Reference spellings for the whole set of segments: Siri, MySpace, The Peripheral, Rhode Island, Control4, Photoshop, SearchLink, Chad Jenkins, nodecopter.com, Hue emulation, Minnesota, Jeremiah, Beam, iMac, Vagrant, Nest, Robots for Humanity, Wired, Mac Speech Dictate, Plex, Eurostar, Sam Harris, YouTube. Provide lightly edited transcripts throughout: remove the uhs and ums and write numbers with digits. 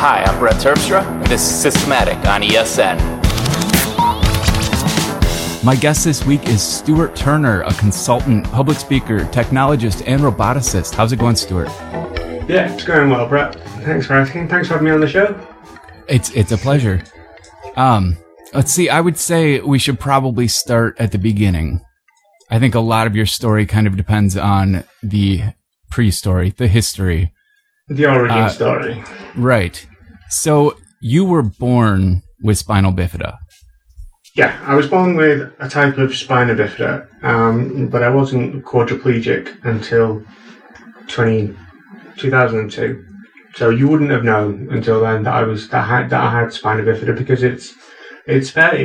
Hi, I'm Brett Terpstra, and this is Systematic on ESN. My guest this week is Stuart Turner, a consultant, public speaker, technologist, and roboticist. How's it going, Stuart? Yeah, it's going well, Brett. Thanks for asking. Thanks for having me on the show. It's a pleasure. Let's see, I would say we should probably start at the beginning. I think a lot of your story kind of depends on the pre-story, the history. The origin story. Right. So you were born with spinal bifida. Yeah, I was born with a type of spina bifida, but I wasn't quadriplegic until 2002. So you wouldn't have known until then that I had spina bifida, because it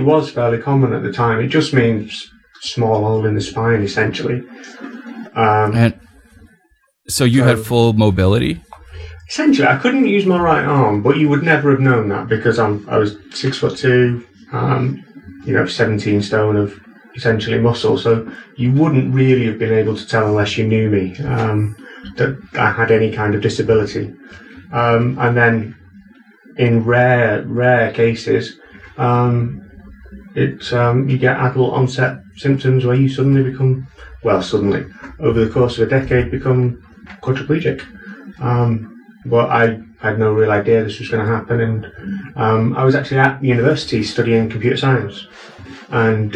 was fairly common at the time. It just means small hole in the spine, essentially. And so you had full mobility? Essentially, I couldn't use my right arm, but you would never have known that because I was 6'2", 17 stone of essentially muscle. So you wouldn't really have been able to tell, unless you knew me, that I had any kind of disability. And then in rare cases, you get adult onset symptoms where you suddenly become, over the course of a decade, become quadriplegic. But I had no real idea this was going to happen, and I was actually at university studying computer science. And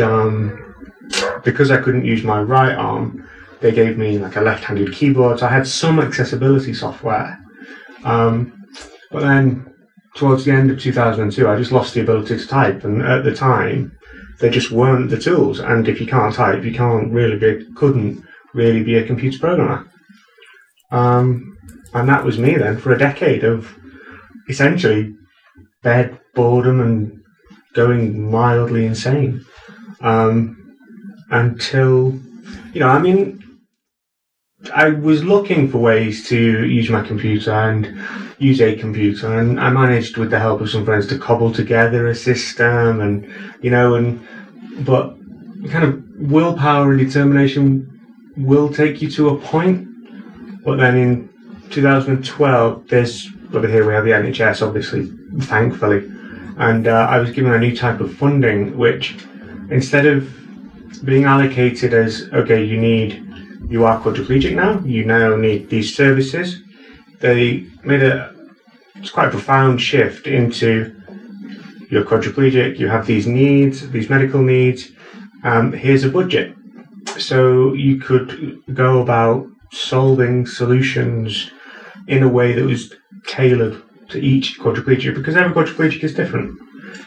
because I couldn't use my right arm, they gave me a left-handed keyboard, so I had some accessibility software. But then towards the end of 2002, I just lost the ability to type, and at the time, there just weren't the tools. And if you can't type, you couldn't really be a computer programmer. And that was me then for a decade of essentially bed, boredom, and going mildly insane. Until, I was looking for ways to use my computer and use a computer, and I managed with the help of some friends to cobble together a system, and, but kind of willpower and determination will take you to a point. But then in 2012, here we have the NHS, obviously, thankfully, and I was given a new type of funding, which instead of being allocated as, okay, you are quadriplegic now, you now need these services, they made it's quite a profound shift into, you're quadriplegic, you have these needs, these medical needs, here's a budget. So you could go about solving solutions in a way that was tailored to each quadriplegic, because every quadriplegic is different.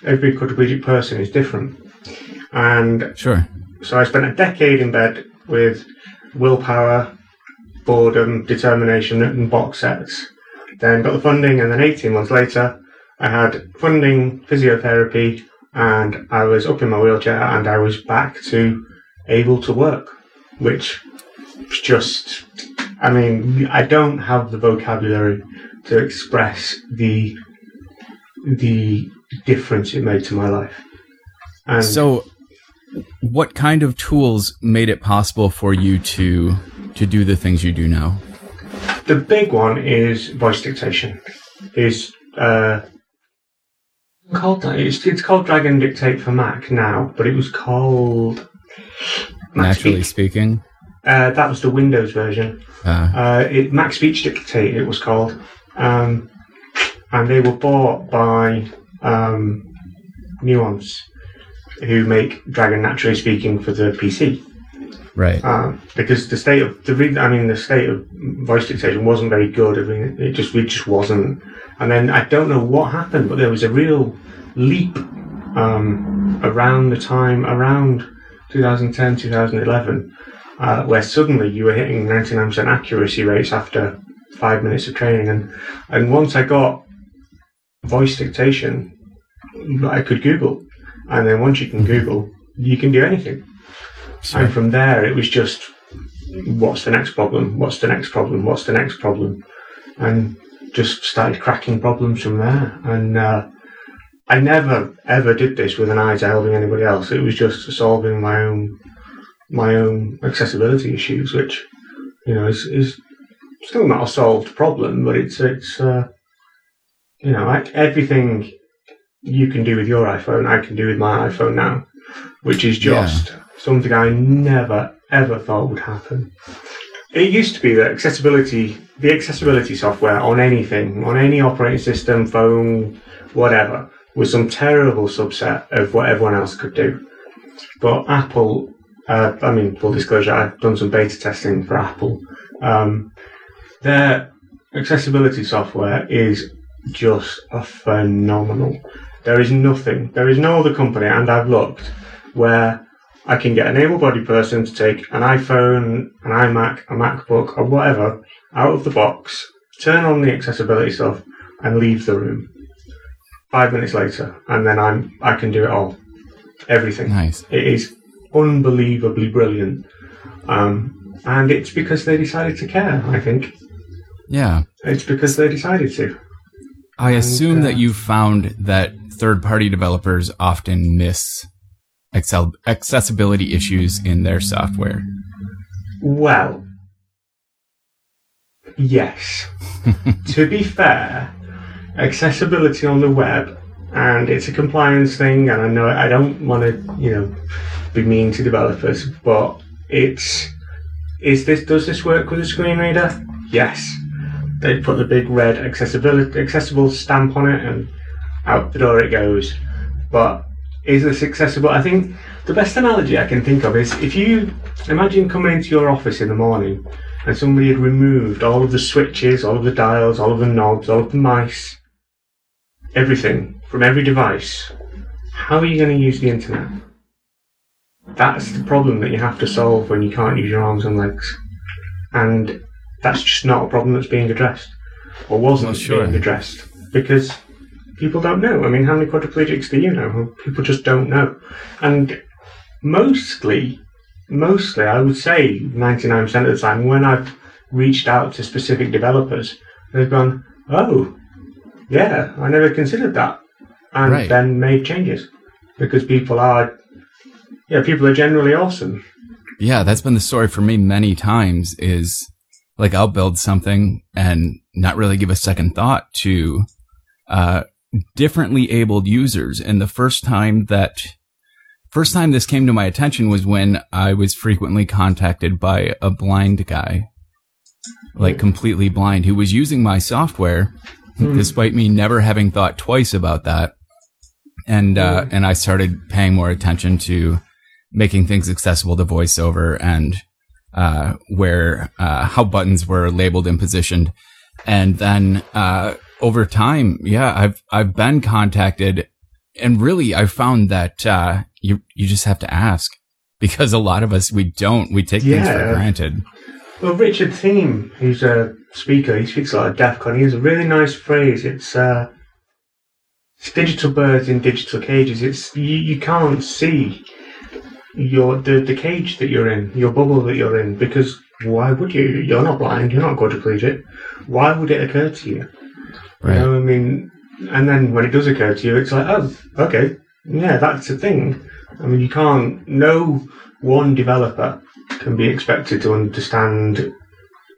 Every quadriplegic person is different. And sure. So I spent a decade in bed with willpower, boredom, determination, and box sets. Then got the funding, and then 18 months later, I had funding, physiotherapy, and I was up in my wheelchair, and I was back to able to work, which was just, I don't have the vocabulary to express the difference it made to my life. And so, what kind of tools made it possible for you to do the things you do now? The big one is voice dictation. It's called Dragon Dictate for Mac now, but it was called Mac Naturally Speaking. That was the Windows version. Mac Speech Dictate, it was called. And they were bought by Nuance, who make Dragon Naturally Speaking for the PC. Right. Because the state of voice dictation wasn't very good. It just wasn't. And then I don't know what happened, but there was a real leap around the time, around 2010, 2011, where suddenly you were hitting 99% accuracy rates after 5 minutes of training. And once I got voice dictation, I could Google. And then once you can Google, you can do anything. Sure. And from there, it was just, what's the next problem? What's the next problem? What's the next problem? And just started cracking problems from there. And I never, ever did this with an eye to helping anybody else. It was just solving my own accessibility issues, which, is still not a solved problem, but it's you know, like everything you can do with your iPhone, I can do with my iPhone now, which is just something I never ever thought would happen. It used to be that accessibility software on anything, on any operating system, phone, whatever, was some terrible subset of what everyone else could do. But Apple, I mean, full disclosure, I've done some beta testing for Apple. Their accessibility software is just phenomenal. There is no other company, and I've looked, where I can get an able-bodied person to take an iPhone, an iMac, a MacBook, or whatever, out of the box, turn on the accessibility stuff, and leave the room. 5 minutes later, and then I can do it all. Everything. Nice. It is unbelievably brilliant. And it's because they decided to care, I think. Yeah. It's because they decided to. I assume that you've found that third-party developers often miss accessibility issues in their software. Well, yes. To be fair, accessibility on the web, and it's a compliance thing, and I know I don't want to, you know, be mean to developers, but does this work with a screen reader? Yes. They put the big red accessible stamp on it, and out the door it goes. But is this accessible? I think the best analogy I can think of is if you imagine coming into your office in the morning and somebody had removed all of the switches, all of the dials, all of the knobs, all of the mice, everything from every device, how are you going to use the internet? That's the problem that you have to solve when you can't use your arms and legs. And that's just not a problem that's being addressed, or wasn't being addressed, because people don't know. I mean, how many quadriplegics do you know? People just don't know. And mostly, I would say 99% of the time, when I've reached out to specific developers, they've gone, oh, yeah, I never considered that. And then made changes, because people are generally awesome. Yeah, that's been the story for me many times, is like I'll build something and not really give a second thought to differently abled users. And the first time this came to my attention was when I was frequently contacted by a blind guy, like completely blind, who was using my software despite me never having thought twice about that. And I started paying more attention to making things accessible to voiceover, and how buttons were labeled and positioned. And then over time, I've been contacted, and really I found that you just have to ask, because a lot of us, we take things for granted. Well, Richard Thiem, who's a speaker, he speaks a lot at DEF CON, he has a really nice phrase. It's digital birds in digital cages. It's you can't see the cage that you're in, your bubble that you're in, because why would you? You're not blind, you're not quadriplegic. Why would it occur to you? Right. You know, I mean, and then when it does occur to you, it's like, oh, okay, yeah, that's a thing. I mean, no one developer can be expected to understand,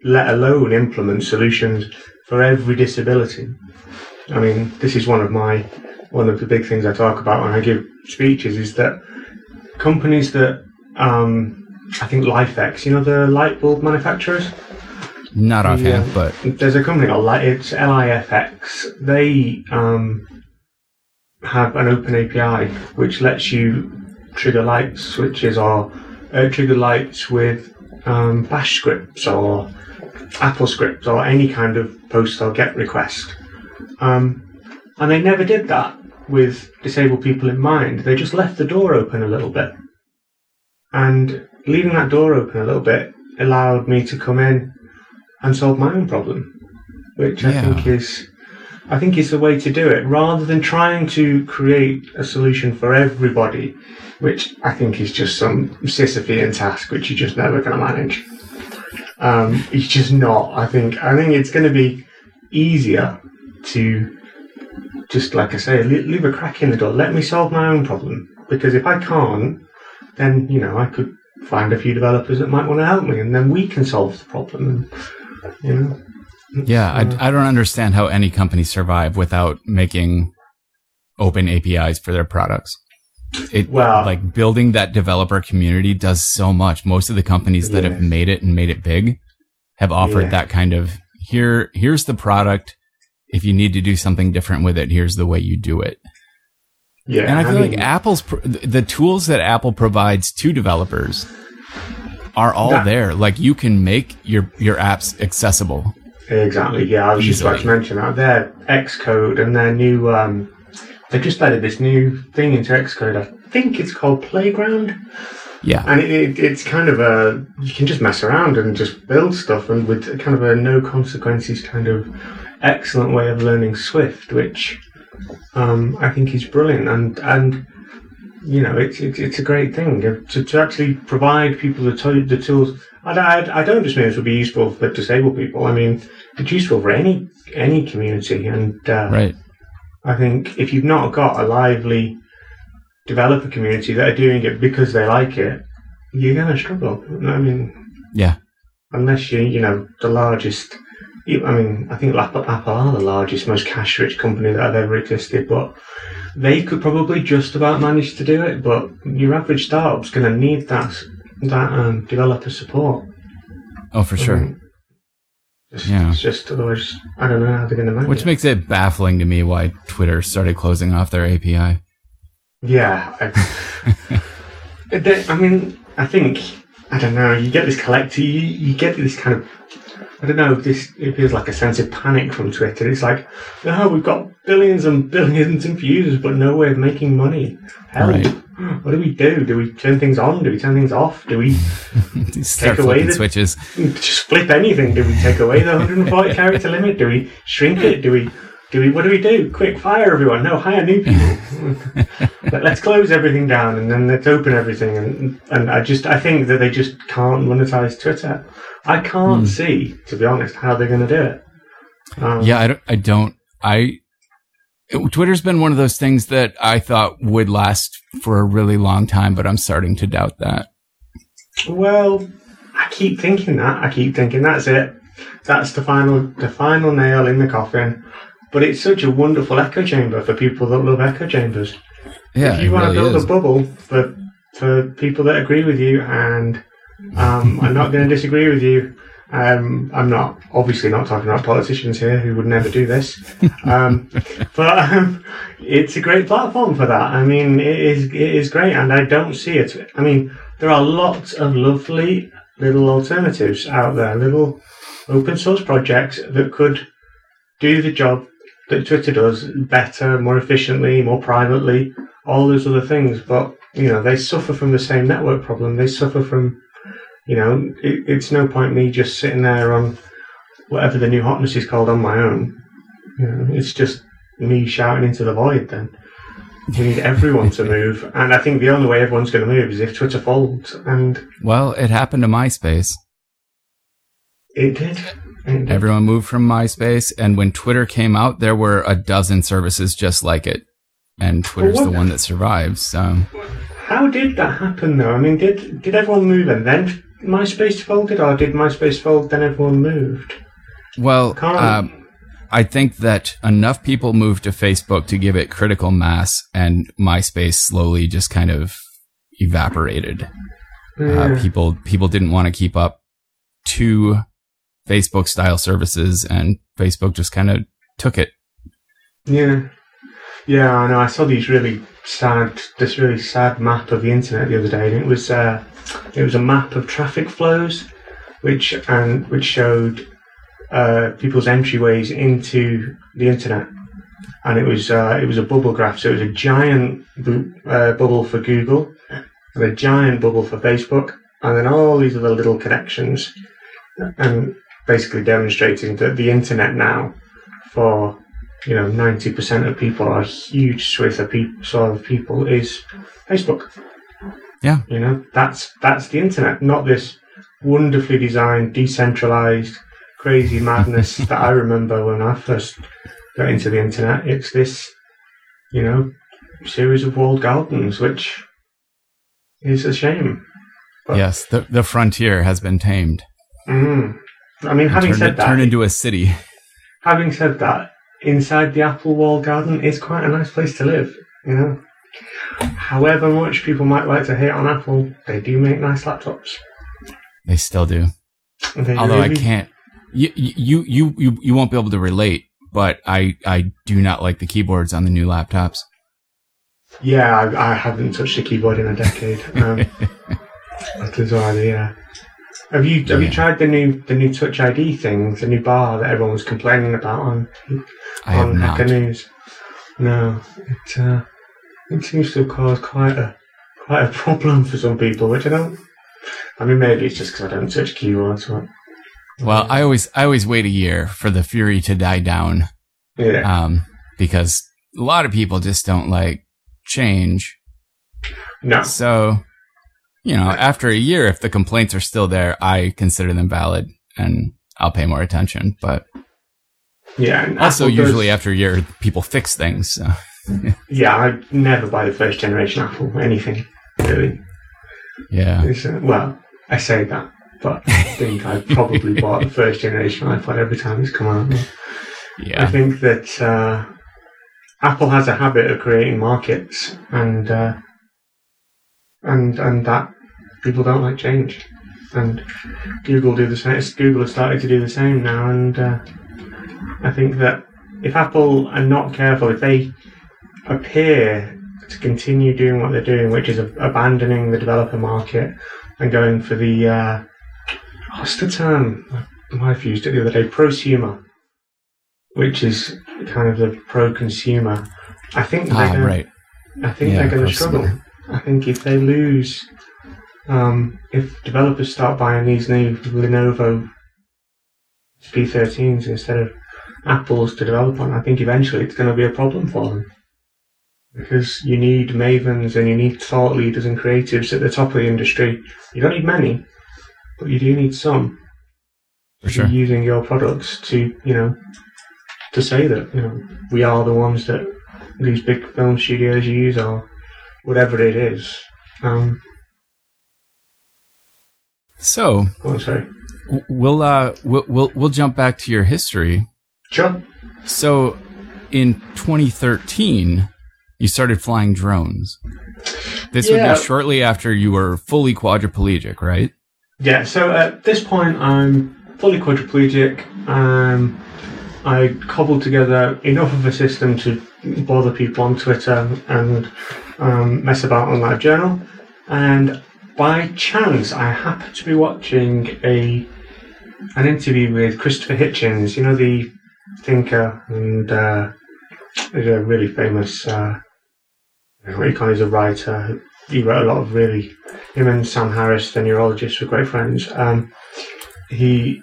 let alone implement solutions for every disability. I mean, this is one of the big things I talk about when I give speeches, is that companies that, I think LifeX, you know, the light bulb manufacturers? Not offhand, but there's a company called it's LIFX. They have an open API which lets you trigger light switches or trigger lights with Bash scripts or Apple scripts or any kind of post or GET request. And they never did that with disabled people in mind. They just left the door open a little bit. And leaving that door open a little bit allowed me to come in and solve my own problem, which I think is the way to do it, rather than trying to create a solution for everybody, which I think is just some Sisyphean task which you're just never going to manage. It's just not. I think it's going to be easier to just, like I say, leave a crack in the door. Let me solve my own problem, because if I can't, then, you know, I could find a few developers that might want to help me, and then we can solve the problem. You know? Yeah, I don't understand how any company survive without making open APIs for their products. Like building that developer community does so much. Most of the companies that have made it and made it big have offered that kind of here's the product. If you need to do something different with it, here's the way you do it. Yeah, and I feel like Apple's the tools that Apple provides to developers are all there. Like you can make your apps accessible. Exactly. Yeah, I was just about to mention that. Their Xcode and their new they've just added this new thing into Xcode. I think it's called Playground. Yeah, and it's kind of a you can just mess around and just build stuff, and with kind of a no consequences kind of excellent way of learning Swift, which I think is brilliant. And you know, it's a great thing to actually provide people the tools. I don't just mean it would be useful for disabled people. I mean, it's useful for any community. And right. I think if you've not got a lively developer community that are doing it because they like it, you're going to struggle. I mean, yeah. Unless you know, the largest. I mean, I think Apple are the largest, most cash-rich company that have ever existed, but they could probably just about manage to do it. But your average startup's going to need that developer support. Oh, for sure. It's just otherwise, I don't know how they're going to manage. Which makes it baffling to me why Twitter started closing off their API. Yeah, I mean, I think I don't know. You get this collective, you get this kind of. I don't know, it feels like a sense of panic from Twitter. It's like, no, we've got billions and billions of users, but no way of making money. Right. What do we do? Do we turn things on? Do we turn things off? Do we take away the switches? Just flip anything. Do we take away the 140 character limit? Do we shrink it? What do we do? Quick, fire everyone. No, hire new people. Let's close everything down and then let's open everything. And I think that they just can't monetize Twitter. I can't see, to be honest, how they're going to do it. Twitter's been one of those things that I thought would last for a really long time, but I'm starting to doubt that. Well, I keep thinking that. I keep thinking that's it. That's the final nail in the coffin. But it's such a wonderful echo chamber for people that love echo chambers. Yeah, if you want to build a bubble for people that agree with you and I'm not going to disagree with you. I'm not obviously not talking about politicians here who would never do this. But it's a great platform for that. I mean, it is great, and I don't see it. I mean, there are lots of lovely little alternatives out there, little open source projects that could do the job that Twitter does better, more efficiently, more privately, all those other things. But you know, they suffer from the same network problem. They suffer from you know, it's no point me just sitting there on whatever the new hotness is called on my own. You know, it's just me shouting into the void then. We need everyone to move. And I think the only way everyone's going to move is if Twitter folds. And well, it happened to MySpace. It did. Everyone moved from MySpace. And when Twitter came out, there were a dozen services just like it. And Twitter's the one that survives. So. How did that happen, though? I mean, did everyone move and then MySpace folded, or did MySpace fold then everyone moved? Well, I think that enough people moved to Facebook to give it critical mass, and MySpace slowly just kind of evaporated. Yeah. People didn't want to keep up to Facebook-style services, and Facebook just kind of took it. Yeah. Yeah, I know. I saw this really sad map of the internet the other day, and it was a map of traffic flows, which showed people's entryways into the internet, and it was a bubble graph. So it was a giant bubble for Google, and a giant bubble for Facebook, and then all these other little connections, and basically demonstrating that the internet now for 90% of people, are a huge swath of people, is Facebook. Yeah. You know, that's the internet, not this wonderfully designed, decentralized, crazy madness that I remember when I first got into the internet. It's this, series of walled gardens, which is a shame. But, yes, the frontier has been tamed. I mean, having said that, turn into a city. Having said that, inside the Apple walled garden is quite a nice place to live, you know. However much people might like to hate on Apple, they do make nice laptops. They still do. They Although really? I can't, you won't be able to relate, but I do not like the keyboards on the new laptops. Yeah, I haven't touched a keyboard in a decade. That's bizarre, yeah. Have you tried the new Touch ID thing, the new bar that everyone was complaining about on Hacker News? No, it seems to have caused quite a problem for some people, which I don't. I mean, maybe it's just because I don't touch keywords. But, well, I always wait a year for the fury to die down. Yeah. Because a lot of people just don't like change. No. So, you know, after a year, if the complaints are still there, I consider them valid and I'll pay more attention. But yeah, also usually after a year, people fix things. So. Yeah, I never buy the first generation Apple anything, really. Yeah. Well, I say that, but I think I probably bought the first generation iPod every time it's come out. Yeah. I think that Apple has a habit of creating markets and that people don't like change, and Google do the same. Google has started to do the same now, and I think that if Apple are not careful, if they appear to continue doing what they're doing, which is abandoning the developer market and going for the what's the term? My wife used it the other day, prosumer, which is kind of the pro-consumer. I think they're going to struggle. I think if they lose, if developers start buying these new Lenovo P13s instead of Apples to develop on, I think eventually it's going to be a problem for them. Because you need mavens and you need thought leaders and creatives at the top of the industry. You don't need many, but you do need some. For sure. Using your products to, you know, to say that, you know, we are the ones that these big film studios use, or whatever it is. We'll jump back to your history. Sure. So, in 2013, you started flying drones. This would be shortly after you were fully quadriplegic, right? Yeah. So at this point, I'm fully quadriplegic. I cobbled together enough of a system to bother people on Twitter and mess about on LiveJournal. And by chance, I happened to be watching an interview with Christopher Hitchens, you know, the thinker, and he's a really famous he's a writer. He wrote a lot of really... Him and Sam Harris, the neurologist, were great friends. He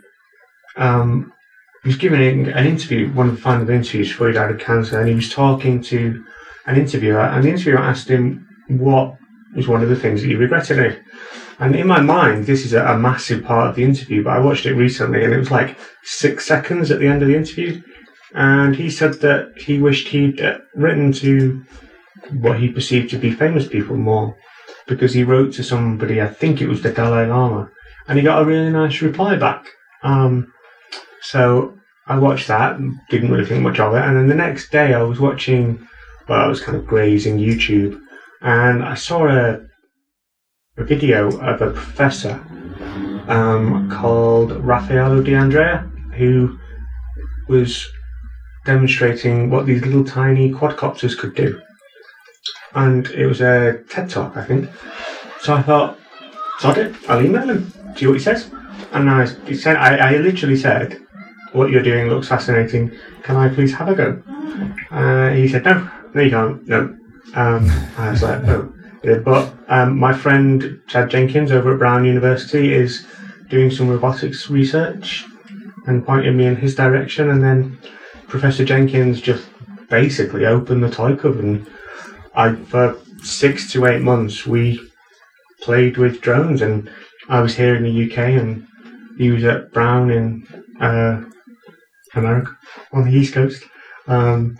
was giving an interview, one of the final interviews before he died of cancer, and he was talking to an interviewer, and the interviewer asked him what was one of the things that he regretted. And in my mind, this is a massive part of the interview, but I watched it recently, and it was like 6 seconds at the end of the interview. And he said that he wished he'd written to what he perceived to be famous people more, because he wrote to somebody, I think it was the Dalai Lama, and he got a really nice reply back. So I watched that and didn't really think much of it. And then the next day I was watching, I was kind of grazing YouTube, and I saw a video of a professor called Raffaello Di Andrea, who was demonstrating what these little tiny quadcopters could do. And it was a TED Talk, I think. So I thought, sod it, I'll email him, see what he says. And I literally said, what you're doing looks fascinating, can I please have a go? He said, no you can't, no. I was like, oh. Yeah, but my friend Chad Jenkins over at Brown University is doing some robotics research and pointed me in his direction, and then Professor Jenkins just basically opened the toy cupboard, and for 6 to 8 months we played with drones, and I was here in the UK and he was at Brown in America on the East Coast. I'm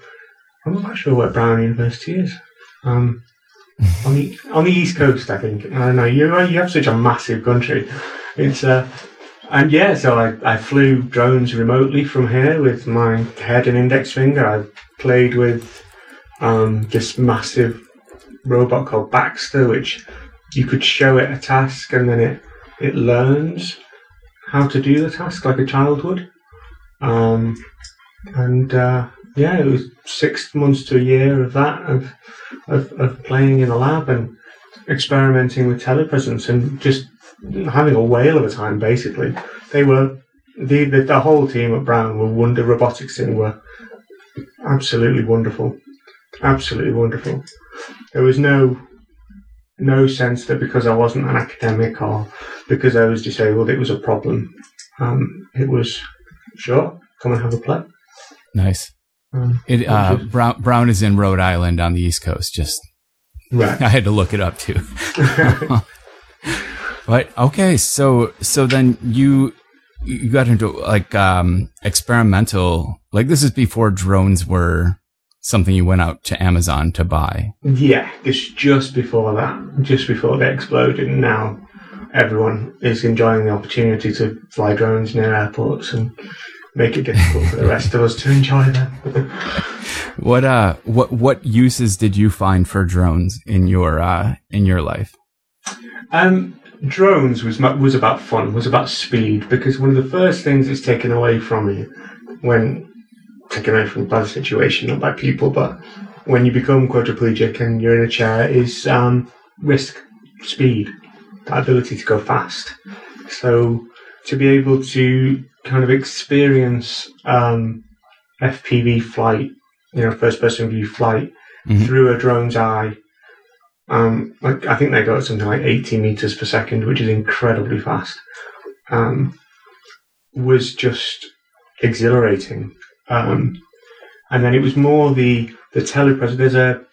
not quite sure where Brown University is. On the East Coast, I think. I don't know. You have such a massive country. It's And yeah, so I flew drones remotely from here with my head and index finger. I played with this massive robot called Baxter, which you could show it a task and then it learns how to do the task like a child would. It was 6 months to a year of that, of playing in a lab and experimenting with telepresence and just having a whale of a time, basically. They were, the whole team at Brown were wonder robotics and were absolutely wonderful. Absolutely wonderful. There was no sense that because I wasn't an academic or because I was disabled, it was a problem. It was, sure, come and have a play. Nice. Brown is in Rhode Island on the East Coast. Just right. I had to look it up too. But okay, so then you got into like experimental. Like this is before drones were something you went out to Amazon to buy. Yeah, it's just before that, just before they exploded. And now everyone is enjoying the opportunity to fly drones near airports and make it difficult for the rest of us to enjoy them. What uses did you find for drones in your life? Drones was about fun, was about speed, because one of the first things that's taken away from you by the situation, not by people, but when you become quadriplegic and you're in a chair, is risk, speed, that ability to go fast. So to be able to kind of experience FPV flight, first-person view flight, mm-hmm. through a drone's eye, I think they go at something like 80 meters per second, which is incredibly fast, was just exhilarating. And then it was more the telepresence. There's a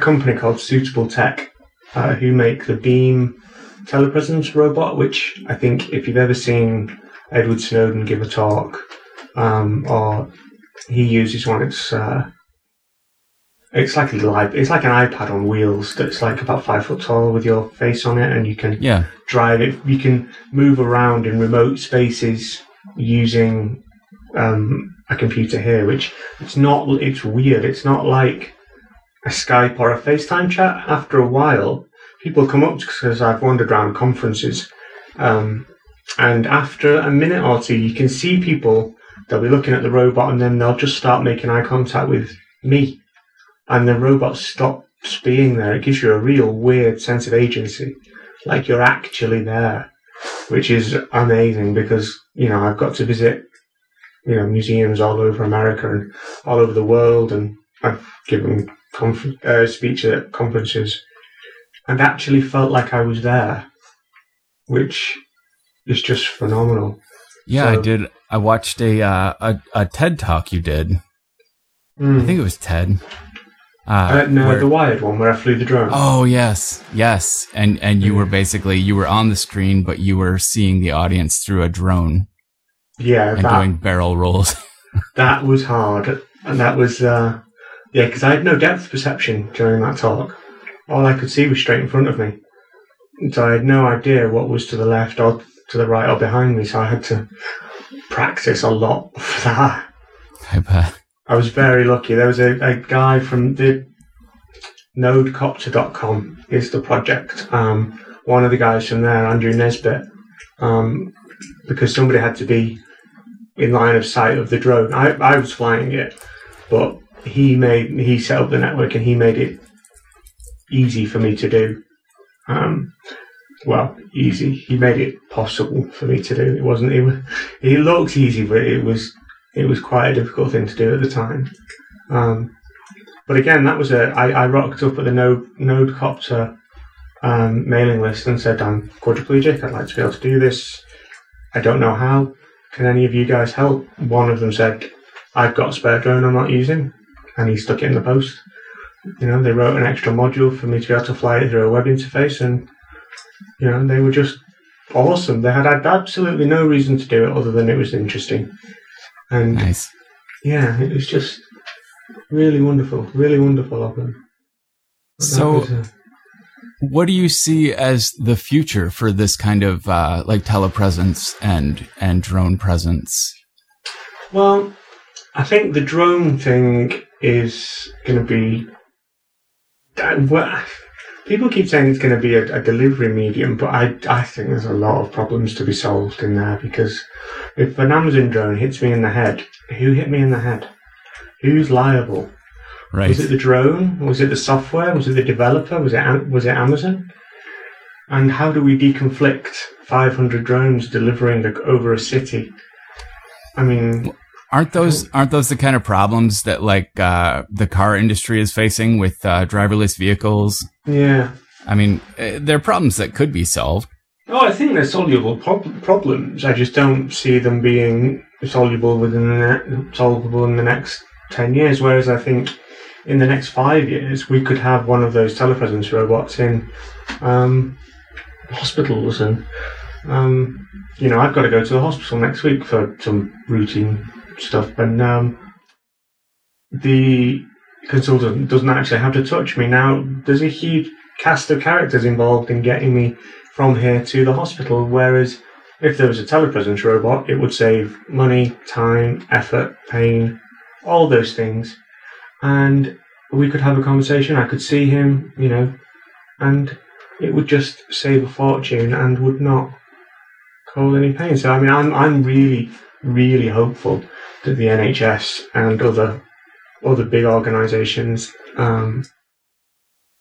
company called Suitable Tech who make the Beam telepresence robot, which I think if you've ever seen Edward Snowden give a talk, or he uses one, it's like an iPad on wheels that's like about 5 foot tall with your face on it, and you can drive it. You can move around in remote spaces using a computer here, which it's weird. It's not like a Skype or a FaceTime chat. After a while, people come up, because I've wandered around conferences, and after a minute or two, you can see people, they'll be looking at the robot and then they'll just start making eye contact with me. And the robot stops being there. It gives you a real weird sense of agency, like you're actually there, which is amazing because, I've got to visit, museums all over America and all over the world. And I've given speeches at conferences and actually felt like I was there, which is just phenomenal. Yeah, so, I did. I watched a TED Talk you did. I think it was TED. The Wired one where I flew the drone. Oh, yes. And you were basically, you were on the screen, but you were seeing the audience through a drone. Yeah. And doing barrel rolls. That was hard. And that was, because I had no depth perception during that talk. All I could see was straight in front of me. So I had no idea what was to the left or to the right or behind me. So I had to practice a lot for that. I bet. I was very lucky. There was a guy from the nodecopter.com is the project. One of the guys from there, Andrew Nesbitt, because somebody had to be in line of sight of the drone. I was flying it, but he set up the network and he made it easy for me to do. Easy. He made it possible for me to do. It wasn't. It looked easy, but it was. It was quite a difficult thing to do at the time. But again, that was I rocked up at the Nodecopter mailing list and said, I'm quadriplegic, I'd like to be able to do this. I don't know how. Can any of you guys help? One of them said, I've got a spare drone I'm not using. And he stuck it in the post. They wrote an extra module for me to be able to fly it through a web interface. And, they were just awesome. They had absolutely no reason to do it other than it was interesting. And nice. Yeah, it was just really wonderful of them. So, What do you see as the future for this kind of like telepresence and drone presence? Well, I think the drone thing is going to be... people keep saying it's going to be a delivery medium, but I think there's a lot of problems to be solved in there, because if an Amazon drone hits me in the head, who hit me in the head? Who's liable? Right. Was it the drone? Was it the software? Was it the developer? Was it Amazon? And how do we deconflict 500 drones delivering over a city? I mean, aren't those the kind of problems that like the car industry is facing with driverless vehicles? Yeah, I mean, they're problems that could be solved. Oh, I think they're soluble problems. I just don't see them being solvable in the next 10 years. Whereas I think, in the next 5 years, we could have one of those telepresence robots in hospitals. And, you know, I've got to go to the hospital next week for some routine stuff. And the consultant doesn't actually have to touch me. Now, there's a huge cast of characters involved in getting me from here to the hospital. Whereas if there was a telepresence robot, it would save money, time, effort, pain, all those things. And we could have a conversation, I could see him, you know, and it would just save a fortune and would not cause any pain. So, I mean, I'm really, really hopeful that the NHS and other big organisations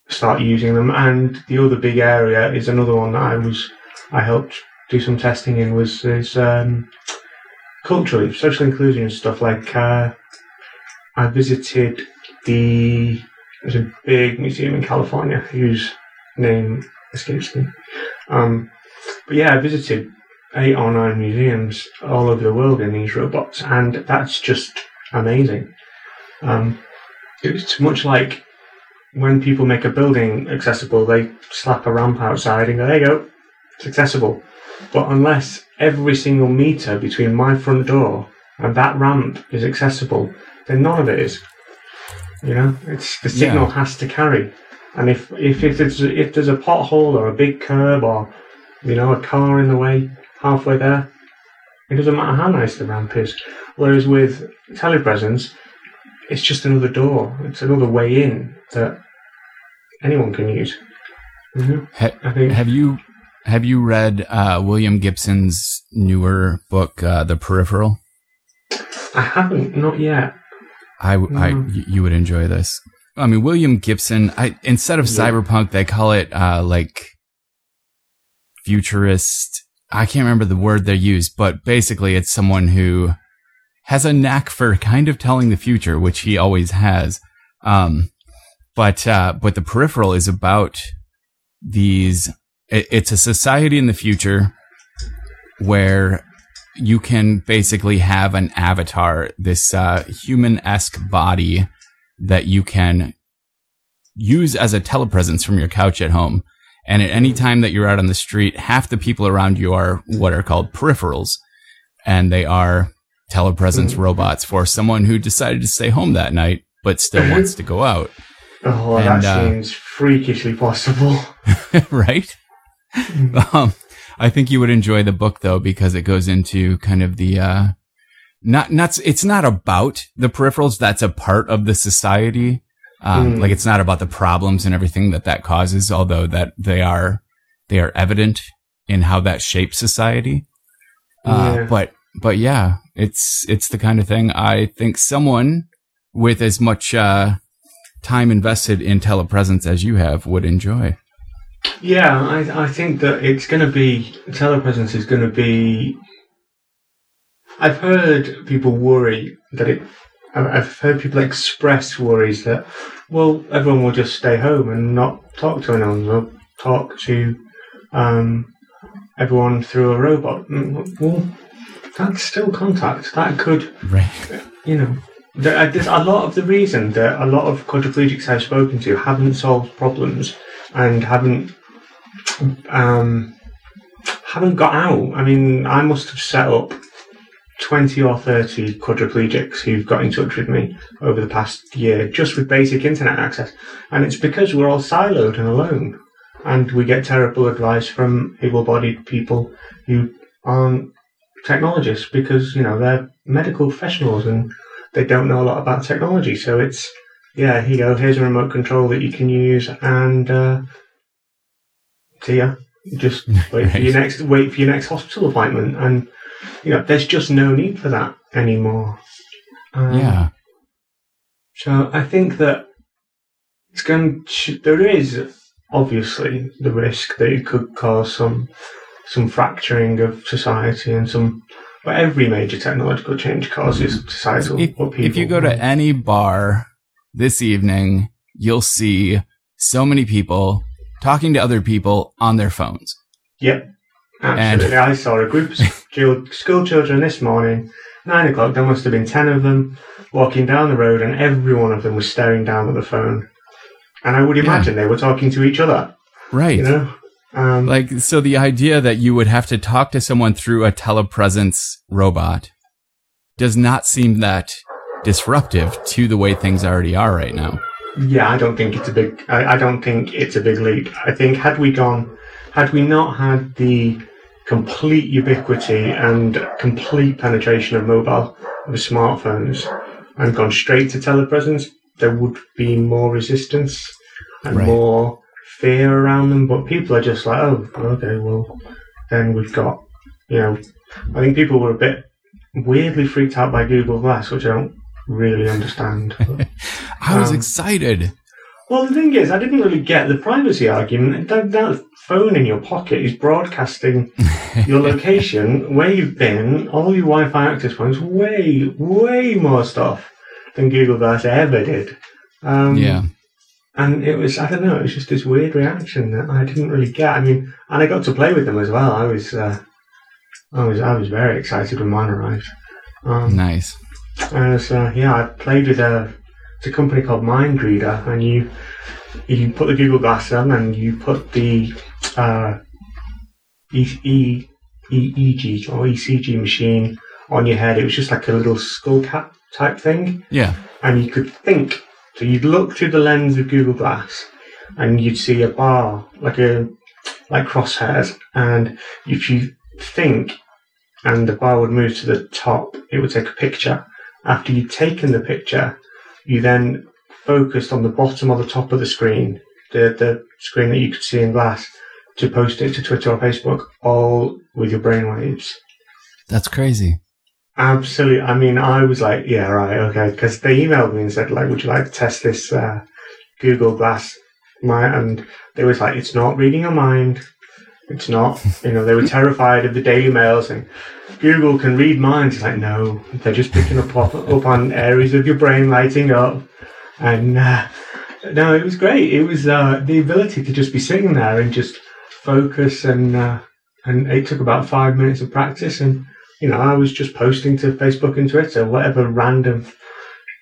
start using them. And the other big area is another one that I helped do some testing in, was this culturally, social inclusion stuff. Like, I visited there's a big museum in California whose name escapes me. But yeah, I visited 8 or 9 museums all over the world in these robots, and that's just amazing. It's much like when people make a building accessible, they slap a ramp outside and go, there you go, it's accessible. But unless every single meter between my front door and that ramp is accessible, then none of it is. You know, it's the signal has to carry. And if there's a pothole or a big curb or, you know, a car in the way halfway there, it doesn't matter how nice the ramp is. Whereas with telepresence, it's just another door. It's another way in that anyone can use. Mm-hmm. Have you read William Gibson's newer book, The Peripheral? I haven't, not yet. You would enjoy this. I mean, William Gibson, instead of cyberpunk, they call it like futurist. I can't remember the word they use, but basically it's someone who has a knack for kind of telling the future, which he always has. But The Peripheral is about it's a society in the future where you can basically have an avatar, this human-esque body that you can use as a telepresence from your couch at home. And at any time that you're out on the street, half the people around you are what are called peripherals. And they are telepresence robots for someone who decided to stay home that night, but still wants to go out. Oh, and, that seems freakishly possible. Right? I think you would enjoy the book, though, because it goes into kind of the it's not about the peripherals. That's a part of the society. Like, it's not about the problems and everything that causes, although that they are evident in how that shapes society. But yeah, it's the kind of thing I think someone with as much time invested in telepresence as you have would enjoy. Yeah, I think that it's going to be, telepresence is going to be, I've heard people worry that I've heard people express worries that, well, everyone will just stay home and not talk to anyone, or talk to everyone through a robot. Well, that's still contact. That could, you know, there's a lot of the reason that a lot of quadriplegics I've spoken to haven't solved problems and haven't got out. I mean, I must have set up 20 or 30 quadriplegics who've got in touch with me over the past year just with basic internet access. And it's because we're all siloed and alone. and we get terrible advice from able-bodied people who aren't technologists because, you know, they're medical professionals and they don't know a lot about technology. So it's, yeah, here you go, here's a remote control that you can use, and see ya. Just wait for your next hospital appointment. And, you know, there's just no need for that anymore. Yeah. So I think that it's going to, there is obviously the risk that it could cause some fracturing of society and some, but every major technological change causes societal upheaval. If you go to any bar this evening, you'll see so many people talking to other people on their phones. Yep, absolutely. And I saw a group of school children this morning, 9 o'clock, there must have been 10 of them, walking down the road, and every one of them was staring down at the phone. And I would imagine they were talking to each other. Right. You know? So the idea that you would have to talk to someone through a telepresence robot does not seem that disruptive to the way things already are right now. Yeah, I don't think it's a big. I don't think it's a big leap. I think had we not had the complete ubiquity and complete penetration of smartphones, and gone straight to telepresence, there would be more resistance and more fear around them. But people are just like, oh, okay, well, then we've got, you know, I think people were a bit weirdly freaked out by Google Glass, which I don't really understand. But, I was excited. Well, the thing is, I didn't really get the privacy argument. That phone in your pocket is broadcasting your location, where you've been, all your Wi-Fi access points, way, way more stuff than Google Glass ever did. And it was, I don't know, it was just this weird reaction that I didn't really get. I mean, and I got to play with them as well. I was very excited when mine arrived. Nice. I played with a company called Mind Reader, and you put the Google Glass on, and you put the EEG or ECG machine on your head. It was just like a little skull cap type thing. Yeah. And you could think. So you'd look through the lens of Google Glass, and you'd see a bar, like crosshairs, and if you think, and the bar would move to the top, it would take a picture. After you'd taken the picture, you then focused on the bottom or the top of the screen, the screen that you could see in glass, to post it to Twitter or Facebook, all with your brainwaves. That's crazy. Absolutely. I mean, I was like, yeah, right, okay, because they emailed me and said, like, would you like to test this Google Glass? And they was like, it's not reading your mind. It's not, you know, they were terrified of the Daily Mail saying, Google can read minds. It's like, no, they're just picking up on areas of your brain lighting up. And no, it was great. It was the ability to just be sitting there and just focus. And it took about 5 minutes of practice. And you know, I was just posting to Facebook and Twitter, whatever random.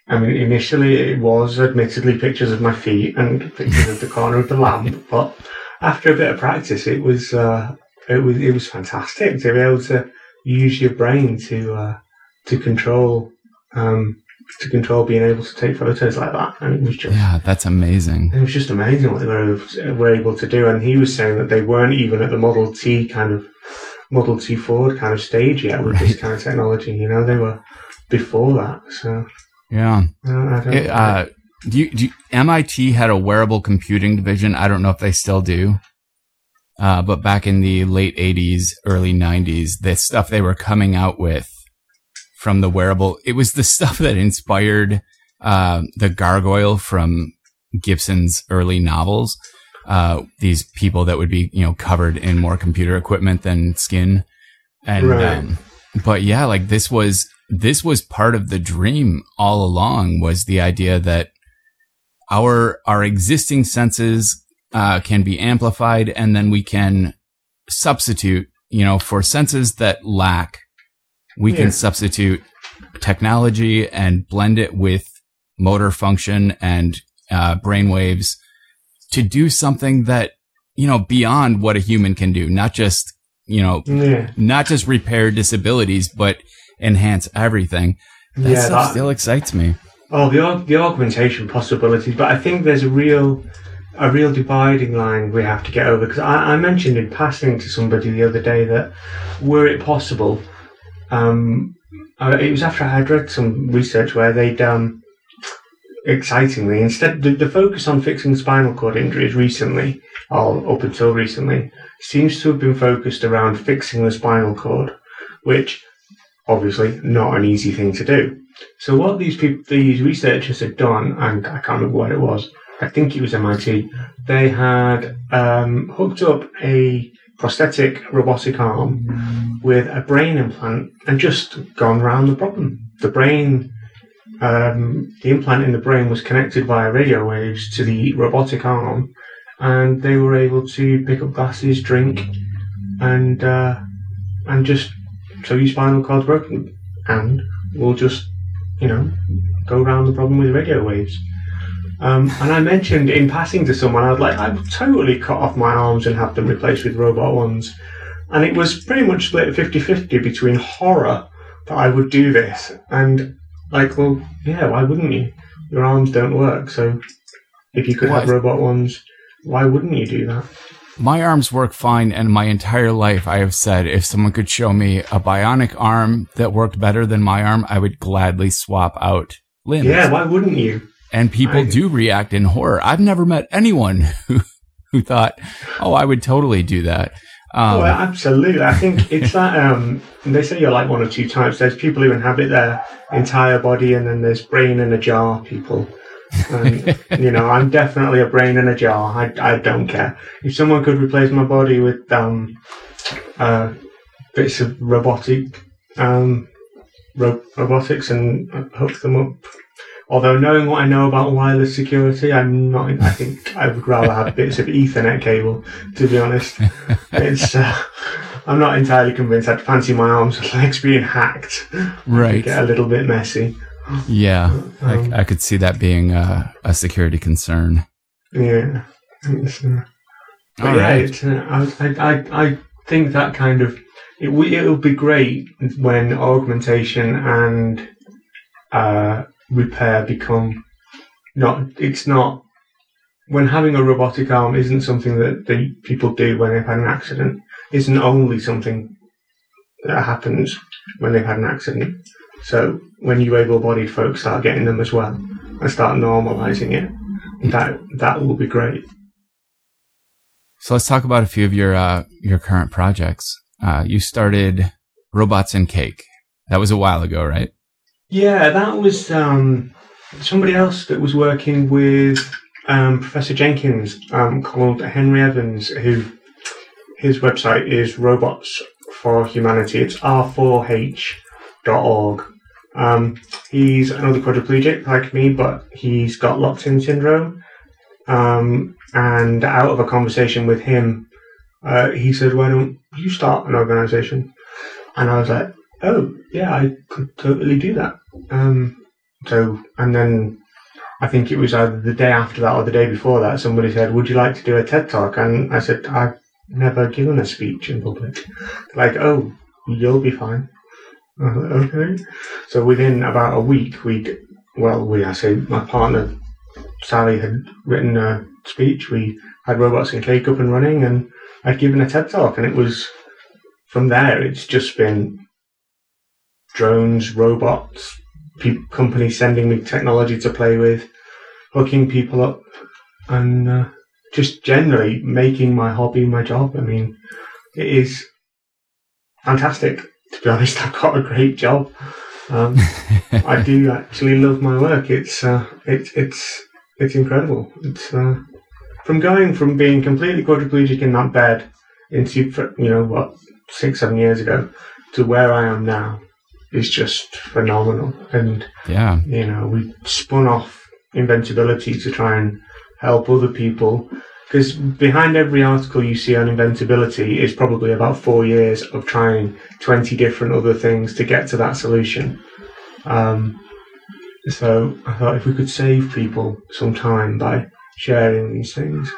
I mean, initially it was admittedly pictures of my feet and pictures of the corner of the lamp, but after a bit of practice, it was fantastic to be able to use your brain to control being able to take photos like that. And it was just that's amazing. It was just amazing what they were able to do. And he was saying that they weren't even at the Model T Ford kind of stage yet with this kind of technology. You know, they were before that. So yeah, MIT had a wearable computing division. I don't know if they still do, but back in the late 80s, early 90s, the stuff they were coming out with from the wearable, it was the stuff that inspired the gargoyle from Gibson's early novels. These people that would be, you know, covered in more computer equipment than skin. And, but yeah, like this was part of the dream all along, was the idea that our existing senses, can be amplified, and then we can substitute, you know, for senses that lack, we can substitute technology and blend it with motor function and, brainwaves, to do something that, you know, beyond what a human can do, not just, you know, not just repair disabilities, but enhance everything. That stuff still excites me. Oh, the augmentation possibilities. But I think there's a real, a real dividing line we have to get over, because I mentioned in passing to somebody the other day that were it possible, it was after I had read some research where they'd excitingly, instead the focus on fixing spinal cord injuries recently, or up until recently, seems to have been focused around fixing the spinal cord, which obviously not an easy thing to do. So what these people, these researchers had done, and I can't remember what it was, I think it was MIT, they had hooked up a prosthetic robotic arm with a brain implant and just gone round the problem. The brain, the implant in the brain was connected via radio waves to the robotic arm, and they were able to pick up glasses, drink, and just, so your spinal cord's broken, and we'll just, you know, go round the problem with radio waves. And I mentioned in passing to someone, I would totally cut off my arms and have them replaced with robot ones. And it was pretty much split 50-50 between horror that I would do this and, like, well, yeah, why wouldn't you? Your arms don't work, so if you could have robot ones, why wouldn't you do that? My arms work fine, and my entire life I have said if someone could show me a bionic arm that worked better than my arm, I would gladly swap out limbs. Yeah, why wouldn't you? And people do react in horror. I've never met anyone who thought, oh, I would totally do that. Oh, absolutely. I think it's that, they say you're like one of two types. There's people who inhabit their entire body, and then there's brain in a jar people. And, you know, I'm definitely a brain in a jar. I don't care. If someone could replace my body with bits of robotic robotics and hook them up. Although, knowing what I know about wireless security, I think I would rather have bits of Ethernet cable, to be honest. I'm not entirely convinced. I'd fancy my arms and legs being hacked. Right. Get a little bit messy. Yeah. I could see that being a security concern. Yeah. I think that kind of, it'll be great when augmentation and, repair become when having a robotic arm isn't something that the people do when they've had an accident, isn't only something that happens when they've had an accident. So when you able-bodied folks start getting them as well and start normalizing it, that will be great. So let's talk about a few of your current projects. You started Robots and Cake. That was a while ago, right? Yeah, that was somebody else that was working with Professor Jenkins, called Henry Evans, who his website is Robots for Humanity. It's r4h.org. He's another quadriplegic like me, but he's got locked-in syndrome. And out of a conversation with him, he said, "Why don't you start an organisation?" And I was like, "Oh, yeah, I could totally do that." And then I think it was either the day after that or the day before that, somebody said, "Would you like to do a TED Talk?" And I said, "I've never given a speech in public." Like, "Oh, you'll be fine." I was like, "Okay." So within about a week, my partner, Sally, had written a speech. We had Robots and Cake up and running, and I'd given a TED Talk. And it was, from there, it's just been drones, robots, companies sending me technology to play with, hooking people up, and just generally making my hobby my job. I mean, it is fantastic, to be honest. I've got a great job. I do actually love my work. It's incredible. It's from going from being completely quadriplegic in that bed into 6-7 years ago to where I am now. Is just phenomenal. And, yeah, you know, we spun off Inventability to try and help other people, because behind every article you see on Inventability is probably about 4 years of trying 20 different other things to get to that solution. So I thought if we could save people some time by sharing these things.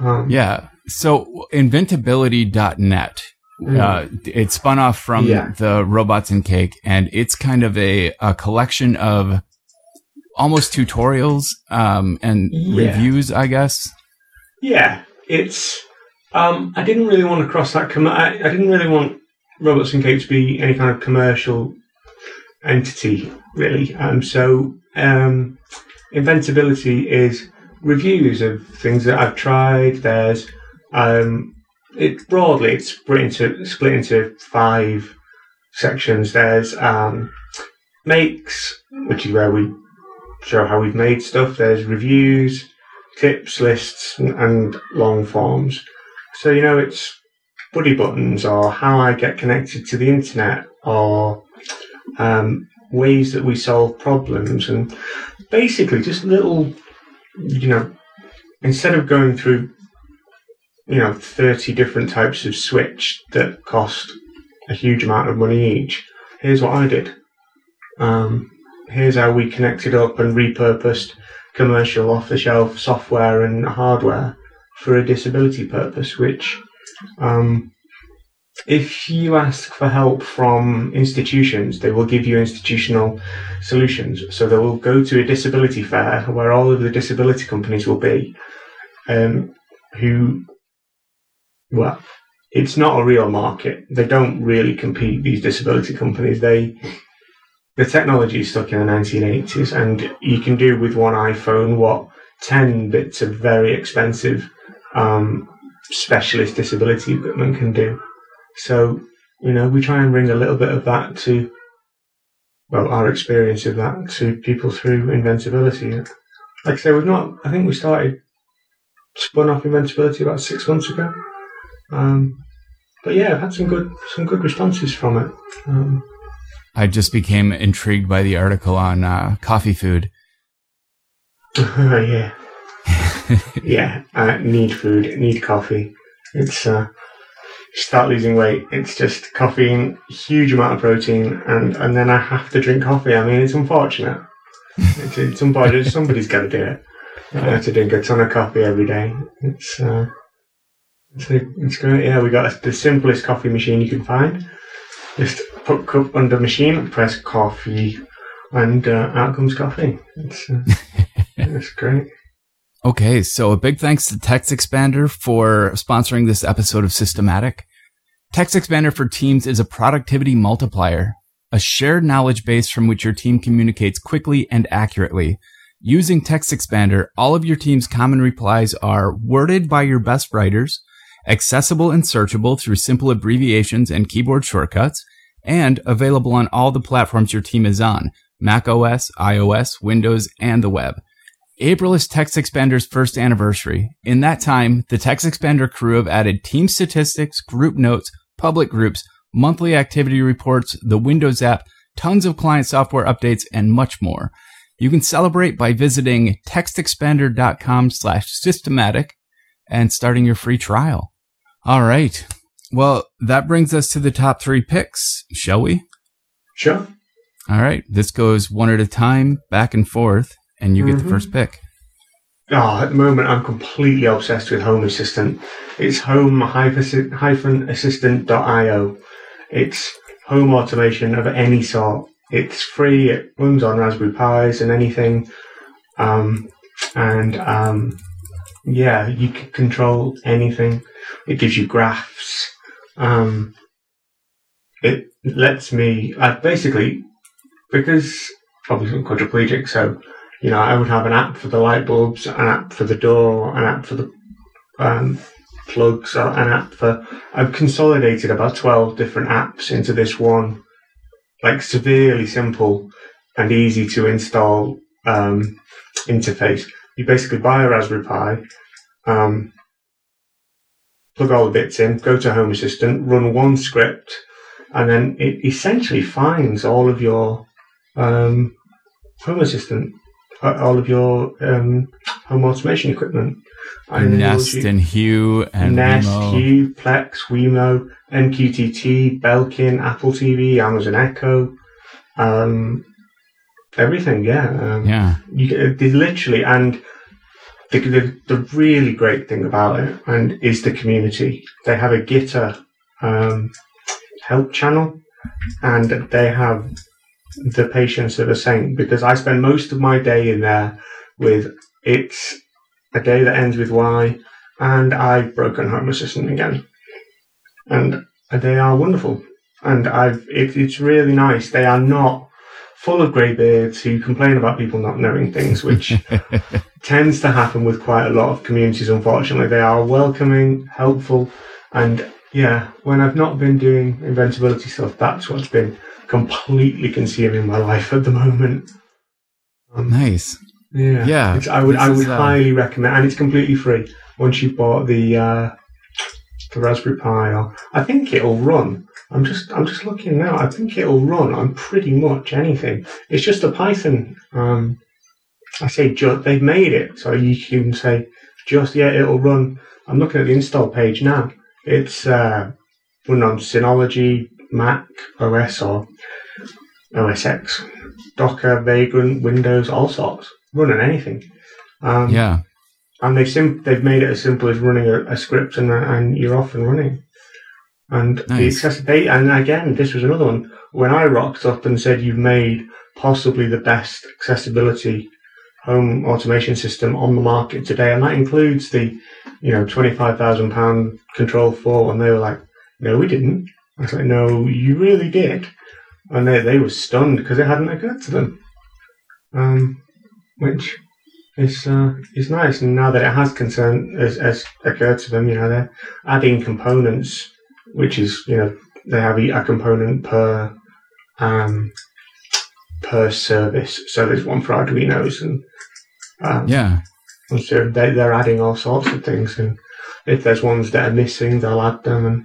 Yeah. So Inventability.net. It spun off from the Robots and Cake, and it's kind of a collection of almost tutorials and reviews, I guess. Yeah, it's. I didn't really want to cross that. I didn't really want Robots and Cake to be any kind of commercial entity, really. So Inventability is reviews of things that I've tried. There's it's split into five sections. There's makes, which is where we show how we've made stuff. There's reviews, tips, lists, and long forms. So, you know, it's buddy buttons or how I get connected to the internet or ways that we solve problems, and basically just little, you know, instead of going through, you know, 30 different types of switch that cost a huge amount of money each, here's what I did. Here's how we connected up and repurposed commercial off-the-shelf software and hardware for a disability purpose, which if you ask for help from institutions, they will give you institutional solutions. So they will go to a disability fair where all of the disability companies will be, well, it's not a real market. They don't really compete, these disability companies. The technology is stuck in the 1980s, and you can do with one iPhone what 10 bits of very expensive specialist disability equipment can do. So, you know, we try and bring a little bit of that to, well, our experience of that to people through Inventability. Like I say, I think we spun off Inventability about 6 months ago. But yeah, I've had some good responses from it. I just became intrigued by the article on coffee food. Yeah. Yeah, need food, need coffee. It's start losing weight. It's just caffeine, huge amount of protein, and then I have to drink coffee. I mean, it's unfortunate. It's unfortunate. Somebody's got to do it. I have to drink a ton of coffee every day. It's great. Yeah, we got the simplest coffee machine you can find. Just put cup under machine, press coffee, and out comes coffee. It's great. Okay, so a big thanks to Text Expander for sponsoring this episode of Systematic. Text Expander for Teams is a productivity multiplier, a shared knowledge base from which your team communicates quickly and accurately. Using Text Expander, all of your team's common replies are worded by your best writers, accessible and searchable through simple abbreviations and keyboard shortcuts, and available on all the platforms your team is on, Mac OS, iOS, Windows, and the web. April is Text Expander's first anniversary. In that time, the Text Expander crew have added team statistics, group notes, public groups, monthly activity reports, the Windows app, tons of client software updates, and much more. You can celebrate by visiting textexpander.com/systematic and starting your free trial. All right. Well, that brings us to the top three picks, shall we? Sure. All right. This goes one at a time, back and forth. And you get the first pick. Oh, at the moment, I'm completely obsessed with Home Assistant. It's home-assistant.io. It's home automation of any sort. It's free. It runs on Raspberry Pis and anything. Yeah, you can control anything. It gives you graphs. It lets me... because obviously I'm quadriplegic, so... You know, I would have an app for the light bulbs, an app for the door, an app for the plugs, an app for... I've consolidated about 12 different apps into this one, like, severely simple and easy to install interface. You basically buy a Raspberry Pi, plug all the bits in, go to Home Assistant, run one script, and then it essentially finds all of your Home Assistant... all of your home automation equipment. Nest and Hue and Nest, Wemo. Hue, Plex, Wemo, MQTT, Belkin, Apple TV, Amazon Echo, everything, yeah. They literally, and the really great thing about it and is the community. They have a Gitter help channel, and they have... the patience of a saint, because I spend most of my day in there with it's a day that ends with Y and I've broken Home Assistant again. And they are wonderful. And it's really nice. They are not full of greybeards who complain about people not knowing things, which tends to happen with quite a lot of communities, unfortunately. They are welcoming, helpful, and yeah, when I've not been doing inventability stuff, that's what's been completely consuming my life at the moment. Nice. Yeah. Yeah. I would highly recommend, and it's completely free once you bought the Raspberry Pi. Or I think it'll run. I'm just looking now. I think it'll run on pretty much anything. It's just a Python. They've made it so you can say it'll run. I'm looking at the install page now. It's run on Synology, Mac OS or OS X, Docker, Vagrant, Windows, all sorts. Run on anything. And they've made it as simple as running a script, and you're off and running. And nice. The accessibility, and again, this was another one. When I rocked up and said you've made possibly the best accessibility home automation system on the market today, and that includes the, £25,000 Control4, and they were like, no, we didn't. I was like, no, you really did. And they were stunned because it hadn't occurred to them. Which is nice. And now that it has occurred to them, they're adding components, which is, they have a component per service. So there's one for Arduinos and And so they're adding all sorts of things, and if there's ones that are missing, they'll add them. And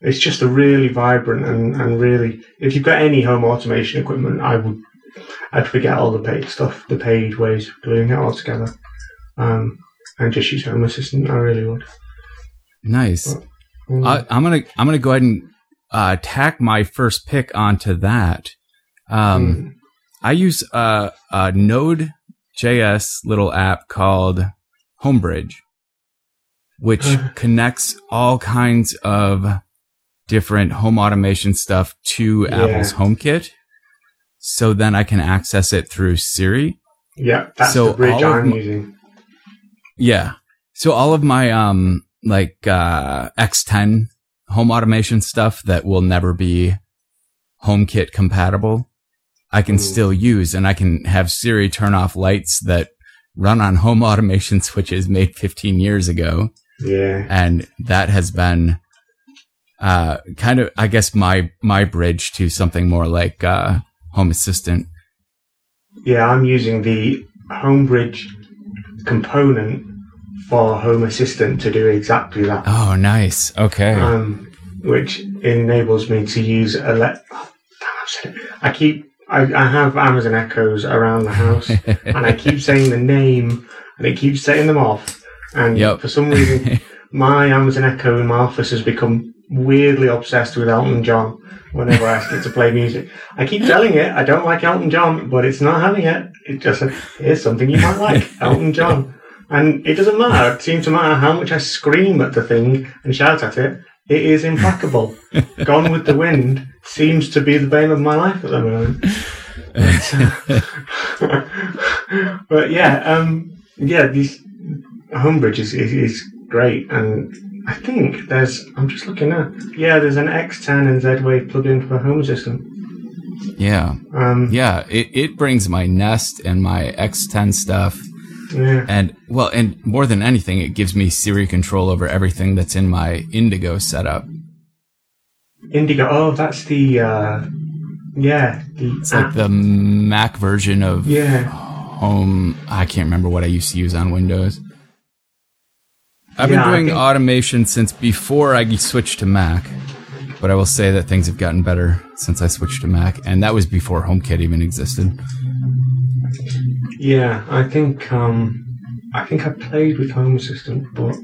it's just a really vibrant and really, if you've got any home automation equipment, I'd forget all the paid stuff, the paid ways of doing it all together, and just use Home Assistant. I really would. Nice. But, I'm gonna go ahead and tack my first pick onto that. I use a Node.js little app called Homebridge, which connects all kinds of different home automation stuff to Apple's HomeKit. So then I can access it through Siri. Yeah, that's the bridge I'm using. Yeah. So all of my X10 home automation stuff that will never be HomeKit compatible, I can still use, and I can have Siri turn off lights that run on home automation switches made 15 years ago. Yeah. And that has been kind of, I guess, my bridge to something more like Home Assistant. Yeah, I'm using the Homebridge component for Home Assistant to do exactly that. Oh, nice. Okay. Which enables me to use I have Amazon Echoes around the house, and I keep saying the name, and it keeps setting them off. And for some reason, my Amazon Echo in my office has become weirdly obsessed with Elton John whenever I ask it to play music. I keep telling it I don't like Elton John, but it's not having it. It just says, here's something you might like, Elton John. And it doesn't matter. It seems to matter how much I scream at the thing and shout at it. It is implacable. Gone with the Wind seems to be the bane of my life at the moment. But these Homebridge is great, and I think I'm just looking now. Yeah, there's an X10 and Z-Wave plugin for Home Assistant. Yeah. It brings my Nest and my X10 stuff. Yeah. And more than anything, it gives me Siri control over everything that's in my Indigo setup. Indigo, that's the it's like the Mac version of Home. I can't remember what I used to use on Windows. I've been doing automation since before I switched to Mac, but I will say that things have gotten better since I switched to Mac, and that was before HomeKit even existed. Yeah, I think I played with Home Assistant, but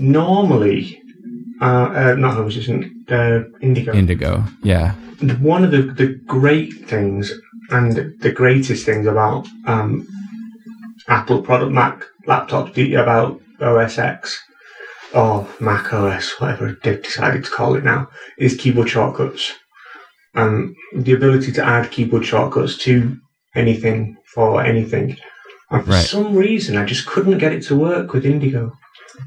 normally, not Home Assistant, Indigo. Indigo, yeah. One of the great things and the greatest things about Apple product Mac laptops, about OS X or Mac OS, whatever they've decided to call it now, is keyboard shortcuts. The ability to add keyboard shortcuts to anything. And for some reason, I just couldn't get it to work with Indigo.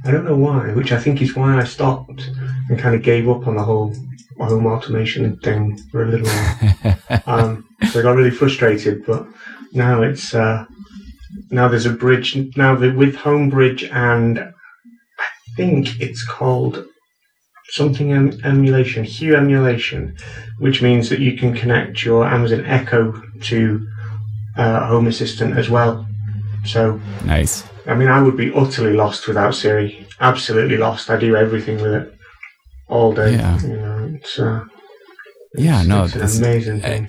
I don't know why, which I think is why I stopped and kind of gave up on the whole home automation thing for a little while. So I got really frustrated, but now it's now there's a bridge now with Homebridge, and I think it's called something emulation, Hue emulation, which means that you can connect your Amazon Echo to Home Assistant as well. So nice. I mean, I would be utterly lost without Siri. Absolutely lost. I do everything with it all day. Yeah. You know, it's yeah, no, it's an amazing thing.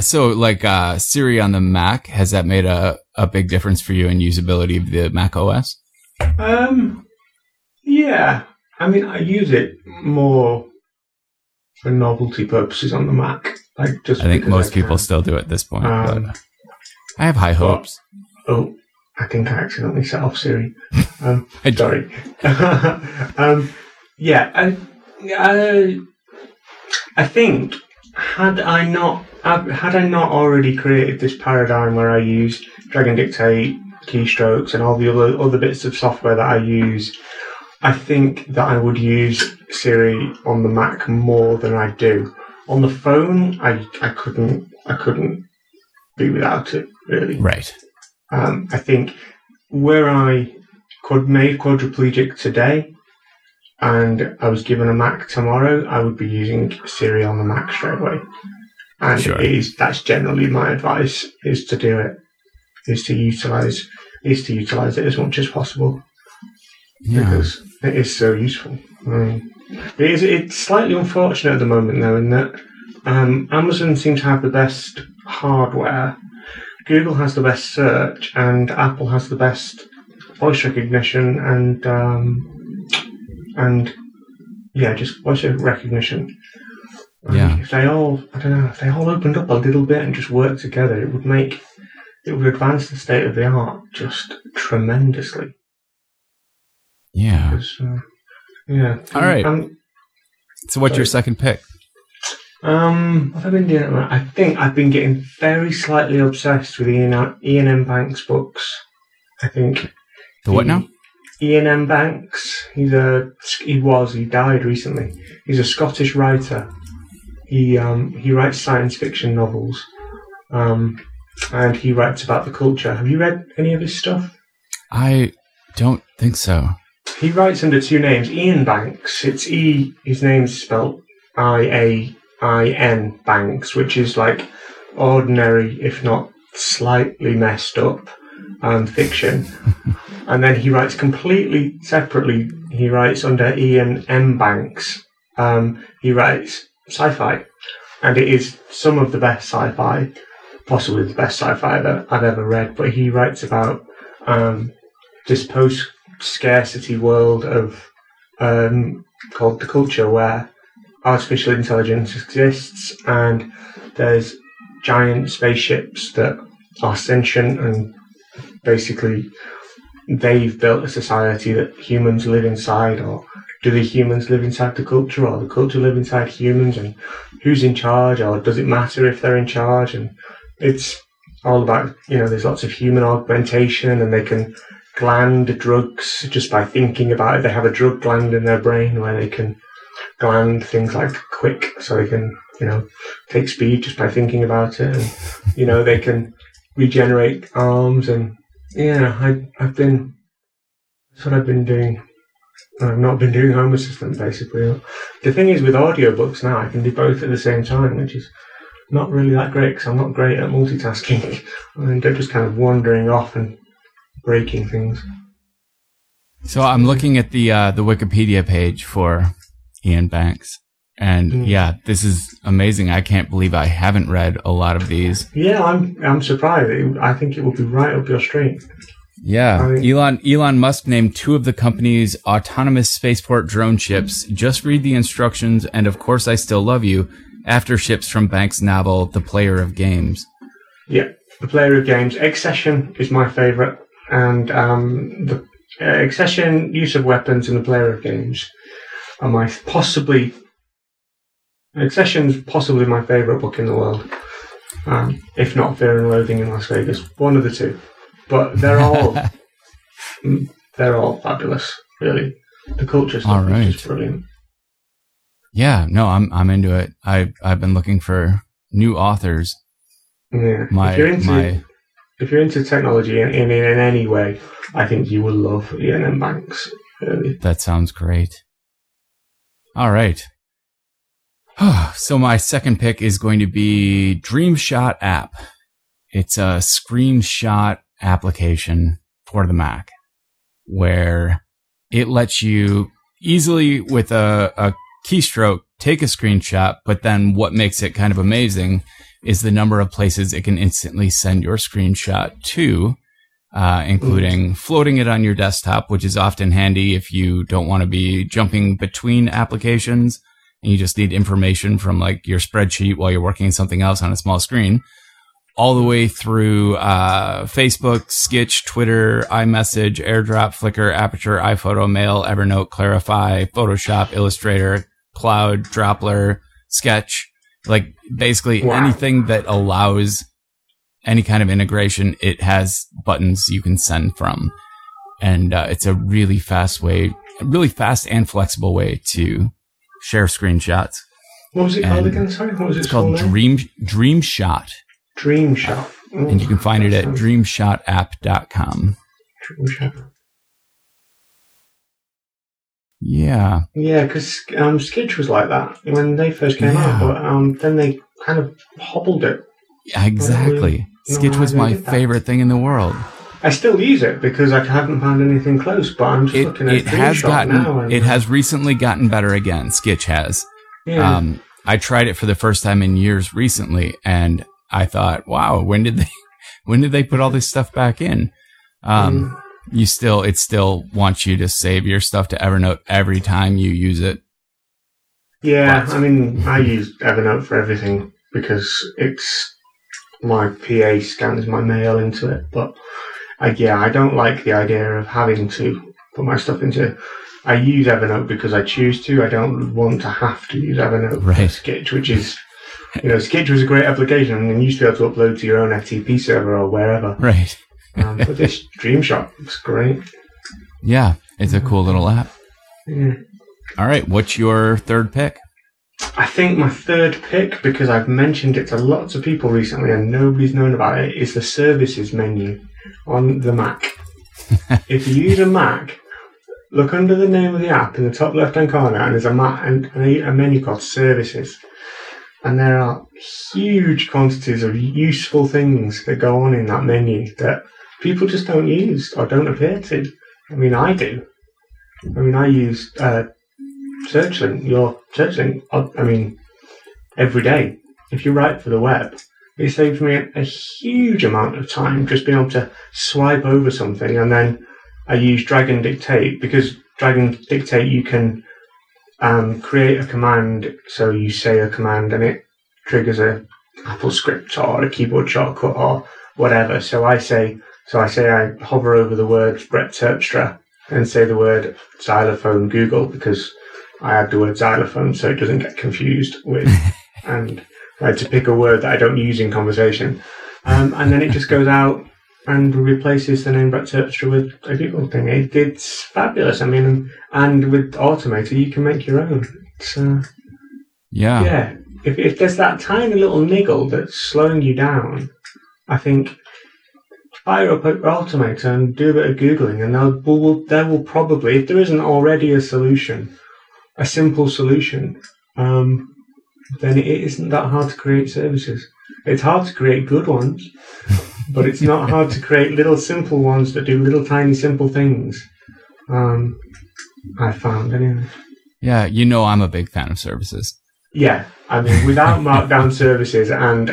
So, like Siri on the Mac, has that made a big difference for you in usability of the Mac OS? Yeah. I mean, I use it more for novelty purposes on the Mac. Like, just I think most people still do at this point. But I have high hopes. Oh. I think I accidentally set off Siri. Sorry. Yeah, I think had I not already created this paradigm where I use Dragon Dictate, keystrokes, and all the other bits of software that I use, I think that I would use Siri on the Mac more than I do. On the phone, I couldn't be without it, really. Right. I think where I made quadriplegic today and I was given a Mac tomorrow, I would be using Siri on the Mac straight away. And sure. That's generally my advice, is to do it, is to utilize it as much as possible. Yeah. Because it is so useful. It's slightly unfortunate at the moment, though, in that Amazon seems to have the best hardware, Google has the best search, and Apple has the best voice recognition and just voice recognition. Yeah. If they all, I don't know, if they all opened up a little bit and just worked together, it would advance the state of the art just tremendously. Yeah. All right. So what's your second pick? I've been doing it. I think I've been getting very slightly obsessed with Iain M. Banks books. I think the what now? Iain M. Banks. He died recently. He's a Scottish writer. He writes science fiction novels. And he writes about the culture. Have you read any of his stuff? I don't think so. He writes under two names. Iain Banks. It's E. His name's spelled I-A-I-N Banks, which is like ordinary, if not slightly messed up, fiction. And then he writes completely separately. He writes under Iain M. Banks. He writes sci-fi, and it is some of the best sci-fi, possibly the best sci-fi that I've ever read. But he writes about this post-scarcity world of called The Culture, where artificial intelligence exists, and there's giant spaceships that are sentient, and basically they've built a society that humans live inside. Or do the humans live inside the culture, or the culture live inside humans? And who's in charge, or does it matter if they're in charge? And it's all about, there's lots of human augmentation, and they can gland drugs just by thinking about it. They have a drug gland in their brain where they can gland things like quick, so they can take speed just by thinking about it, and they can regenerate arms. And that's what I've been doing. I've not been doing Home Assistant, basically. The thing is, with audiobooks now, I can do both at the same time, which is not really that great because I'm not great at multitasking. I end up just kind of wandering off and breaking things. So I'm looking at the Wikipedia page for Iain Banks, and this is amazing. I can't believe I haven't read a lot of these. Yeah, I'm surprised. I think it will be right up your street. Yeah, Elon Musk named two of the company's autonomous spaceport drone ships "Just Read the Instructions" and "Of Course I Still Love You" after ships from Banks' novel "The Player of Games." Yeah, "The Player of Games." Accession is my favorite, and the Accession, use of weapons, and "The Player of Games." Accession's possibly my favourite book in the world, if not Fear and Loathing in Las Vegas, one of the two. But they're all fabulous. really. The culture stuff is just brilliant. Yeah, no, I'm into it. I've been looking for new authors. Yeah. If you're into technology in any way, I think you will love Iain M. Banks. Really. That sounds great. All right. So my second pick is going to be DreamShot app. It's a screenshot application for the Mac where it lets you easily with a keystroke take a screenshot, but then what makes it kind of amazing is the number of places it can instantly send your screenshot to, including floating it on your desktop, which is often handy if you don't want to be jumping between applications and you just need information from like your spreadsheet while you're working something else on a small screen, all the way through Facebook, Sketch, Twitter, iMessage, AirDrop, Flickr, Aperture, iPhoto, Mail, Evernote, Clarify, Photoshop, Illustrator, Cloud, Dropler, Sketch, like basically anything that allows any kind of integration, it has buttons you can send from. And it's a really fast way, really fast and flexible way to share screenshots. What was it called again? Sorry, what was it called? It's called DreamShot. DreamShot. Oh, and you can find it at dreamshotapp.com. DreamShot. Yeah. Yeah, because Sketch was like that when they first came out, but then they kind of hobbled it. Exactly. Sketch was my favorite thing in the world. I still use it because I haven't found anything close, but I'm just looking at it. It has recently gotten better again. Sketch has. Yeah. I tried it for the first time in years recently, and I thought, wow, when did they put all this stuff back in? It still wants you to save your stuff to Evernote every time you use it. Yeah, but, I mean, I use Evernote for everything because it's my PA scans my mail into it. But I don't like the idea of having to put my stuff into it. I use Evernote because I choose to. I don't want to have to use Evernote for Sketch, which is, Sketch was a great application and you used to be able to upload to your own FTP server or wherever. Right. But this DreamShot looks great. Yeah, it's a cool little app. Yeah. All right, what's your third pick? I think my third pick, because I've mentioned it to lots of people recently and nobody's known about it, is the services menu on the Mac. If you use a Mac, look under the name of the app in the top left-hand corner and there's a menu called services. And there are huge quantities of useful things that go on in that menu that people just don't use or don't appear to. I mean, I do. I mean, I use your search link. I mean, every day. If you write for the web, it saves me a huge amount of time just being able to swipe over something. And then I use Dragon Dictate because Dragon Dictate you can create a command. So you say a command and it triggers a Apple script or a keyboard shortcut or whatever. So I say I hover over the word Brett Terpstra and say the word xylophone Google because I add the word xylophone so it doesn't get confused with and I had to pick a word that I don't use in conversation. And then it just goes out and replaces the name Brett Terpstra with a Google thing. It's fabulous. I mean, and with Automator, you can make your own. So, yeah. If there's that tiny little niggle that's slowing you down, I think fire up Automator and do a bit of Googling, and there will probably, if there isn't already a simple solution, then it isn't that hard to create services. It's hard to create good ones, but it's not hard to create little simple ones that do little tiny simple things. I found anyway. Yeah, I'm a big fan of services. Yeah, I mean, without Markdown services and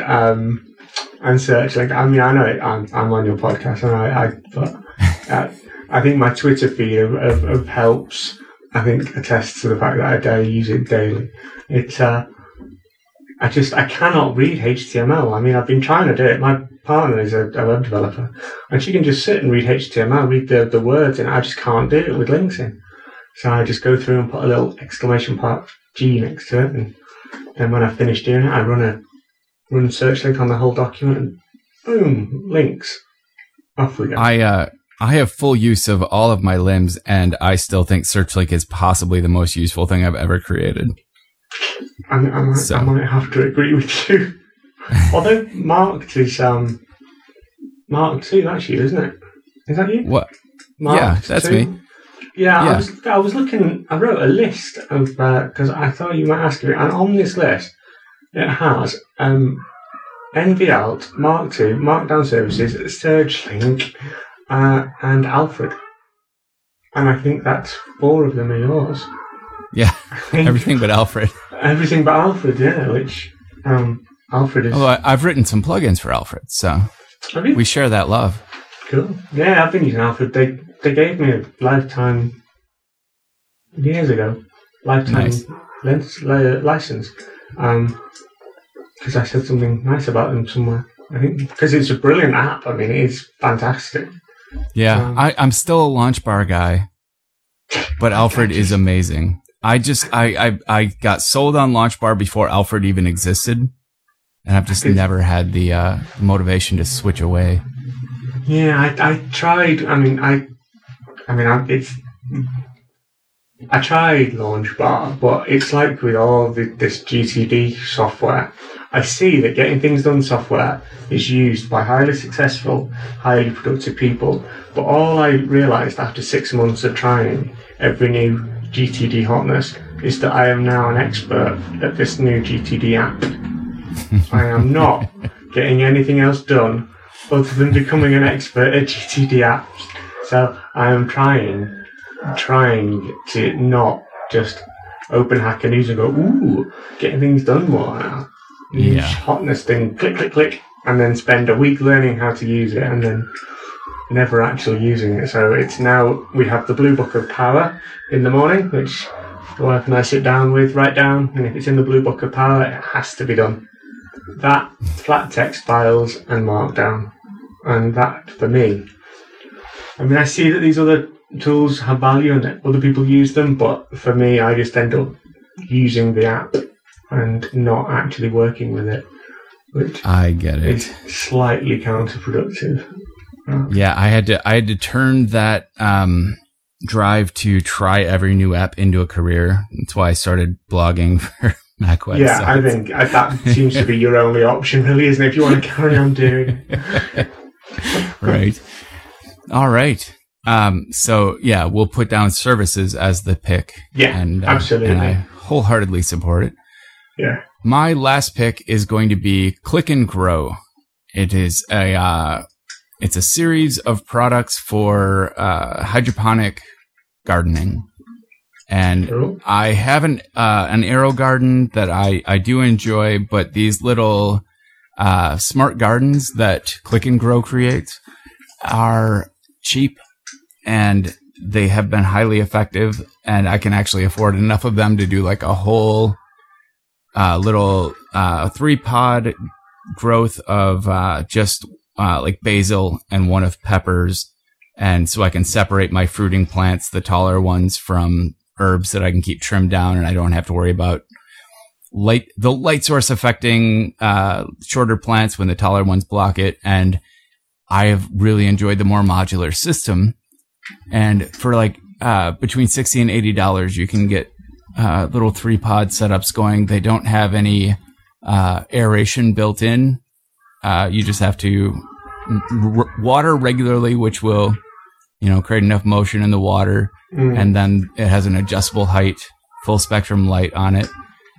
search, like, I mean, I know I'm on your podcast, and but I think my Twitter feed of helps, I think, attests to the fact that I use it daily. It's I cannot read HTML. I mean, I've been trying to do it. My partner is a web developer, and she can just sit and read HTML, read the words, and I just can't do it with links in. So I just go through and put a little exclamation part G next to it, and then when I finish doing it, I run search link on the whole document, and boom, links. Off we go. I I have full use of all of my limbs, and I still think SearchLink is possibly the most useful thing I've ever created. I might have to agree with you. Although Marked is Marked too, that's you, isn't it? Is that you? What? Marked, yeah, that's too. Me. Yeah. I was looking. I wrote a list of because I thought you might ask me, and on this list it has NVALT, Mark II, Markdown Services, SearchLink, and Alfred. And I think that's four of them are yours. Yeah, everything but Alfred. Everything but Alfred, yeah. Which Alfred is. Although I've written some plugins for Alfred, so we share that love. Cool. Yeah, I've been using Alfred. They gave me a lifetime years ago. License. Because I said something nice about them somewhere. I think because it's a brilliant app. I mean, it's fantastic. Yeah, I'm still a launch bar guy, but Alfred is amazing. I just I got sold on launch bar before Alfred even existed, and I've just never had the motivation to switch away. Yeah, I tried. I tried launch bar, but it's like with all this GTD software. I see that getting things done software is used by highly successful, highly productive people. But all I realised after 6 months of trying every new GTD hotness is that I am now an expert at this new GTD app. I am not getting anything else done other than becoming an expert at GTD apps. So I am trying to not just open hack a news and go, ooh, getting things done more now. Yeah. Hotness thing, click, click, click, and then spend a week learning how to use it and then never actually using it. So it's now we have the blue book of power in the morning, which the wife and I sit down with, write down, and if it's in the blue book of power, it has to be done. That, flat text files and Markdown. And that, for me, I mean, I see that these other tools have value and that other people use them, but for me, I just end up using the app and not actually working with it, which I get it. Is slightly counterproductive. Yeah, I had to turn that drive to try every new app into a career. That's why I started blogging for Mac websites. Yeah, I think that seems to be your only option, really, isn't it? If you want to carry on doing it. Right. All right. So yeah, we'll put down services as the pick. Yeah, and, absolutely. And I wholeheartedly support it. Yeah. My last pick is going to be Click and Grow. It is a series of products for hydroponic gardening. And cool. I have an aero garden that I do enjoy, but these little smart gardens that Click and Grow creates are cheap and they have been highly effective, and I can actually afford enough of them to do like a whole little 3-pod growth of just like basil and one of peppers. And so I can separate my fruiting plants, the taller ones, from herbs that I can keep trimmed down, and I don't have to worry about the light source affecting shorter plants when the taller ones block it. And I have really enjoyed the more modular system. And for like between $60 and $80, you can get little 3-pod setups going. They don't have any aeration built in. You just have to water regularly, which will, create enough motion in the water. Mm. And then it has an adjustable height, full spectrum light on it.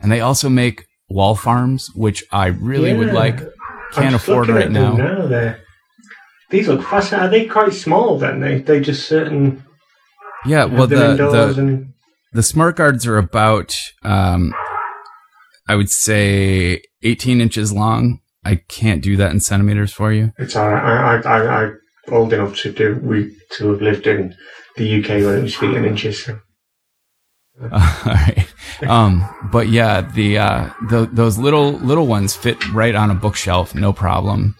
And they also make wall farms, which I really would like. Can't afford right now. These look fascinating. Are they quite small then? They just certain. Yeah. Well, the smart guards are about, I would say, 18 inches long. I can't do that in centimeters for you. It's all right. I'm old enough to have lived in the UK when it was feet in inches. So. All right. But yeah, those little ones fit right on a bookshelf, no problem.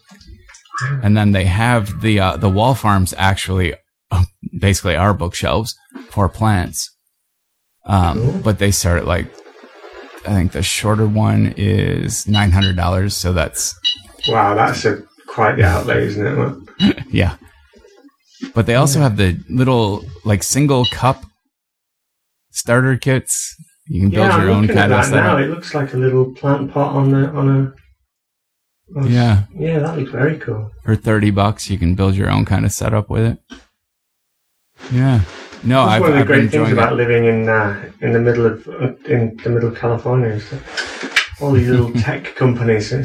And then they have the wall farms actually, basically are bookshelves for plants. But they start at like, I think the shorter one is $900. So that's. Wow, that's quite the outlay, isn't it? Yeah. But they also have the little like single cup starter kits. You can build your own kind of stuff. Now it looks like a little plant pot on a. Yeah. Yeah, that looks very cool. For $30, you can build your own kind of setup with it. Yeah. No, I've been enjoying it. One of the great things about living in the middle of California is that all these little tech companies. I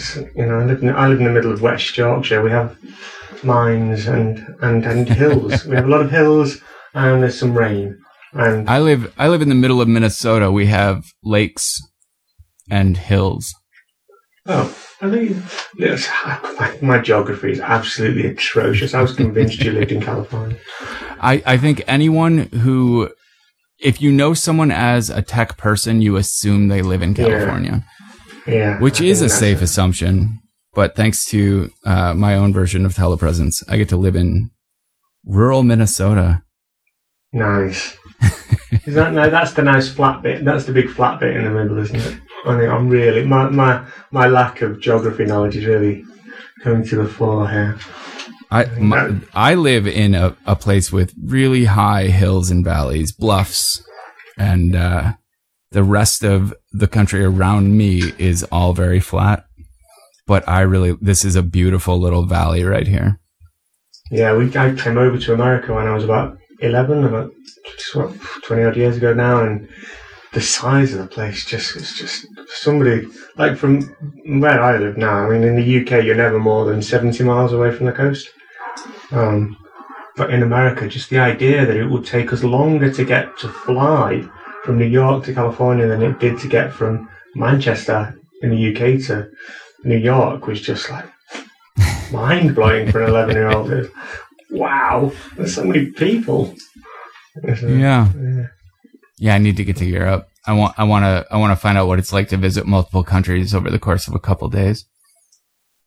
live in the middle of West Yorkshire. We have mines and hills. We have a lot of hills, and there's some rain. And I live in the middle of Minnesota. We have lakes and hills. Oh, I think my geography is absolutely atrocious. I was convinced you lived in California. I think anyone who, if you know someone as a tech person, you assume they live in California. Yeah. Which is a safe assumption. But thanks to my own version of telepresence, I get to live in rural Minnesota. Nice. Is that no? That's the nice flat bit. That's the big flat bit in the middle, isn't it? I mean, I'm really my lack of geography knowledge is really coming to the fore here. I live in a place with really high hills and valleys, bluffs, and the rest of the country around me is all very flat. But this is a beautiful little valley right here. Yeah, I came over to America when I was about 11, about 20 odd years ago now, and the size of the place it's just somebody like from where I live now. I mean, in the UK, you're never more than 70 miles away from the coast. But in America, just the idea that it would take us longer to get to fly from New York to California than it did to get from Manchester in the UK to New York was just like mind blowing for an 11-year-old. Wow, there's so many people. Yeah. I need to get to Europe. I want to find out what it's like to visit multiple countries over the course of a couple of days.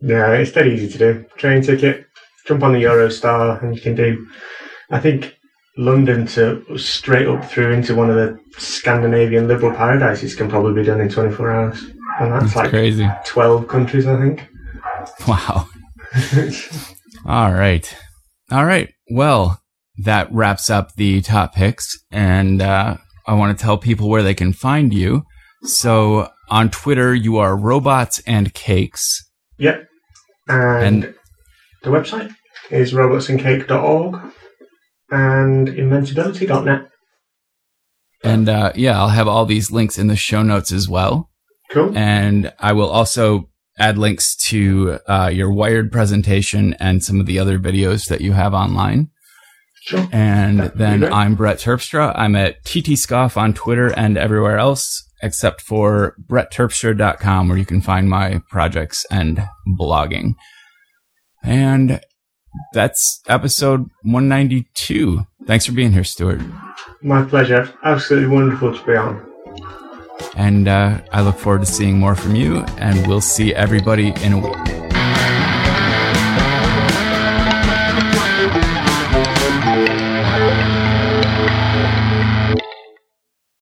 Yeah, it's that easy to do. Train ticket, jump on the Eurostar, and you can do. I think London to straight up through into one of the Scandinavian liberal paradises can probably be done in 24 hours, and that's like crazy. 12 countries, I think. Wow. All right. Well, that wraps up the top picks. And I want to tell people where they can find you. So on Twitter, you are Robots and Cakes. Yep. And the website is robotsandcake.org and inventability.net. And I'll have all these links in the show notes as well. Cool. And I will also add links to your Wired presentation and some of the other videos that you have online. Sure. And then I'm Brett Terpstra. I'm at TTScoff on Twitter and everywhere else, except for brettterpstra.com, where you can find my projects and blogging. And that's episode 192. Thanks for being here, Stuart. My pleasure. Absolutely wonderful to be on. And I look forward to seeing more from you, and we'll see everybody in a week.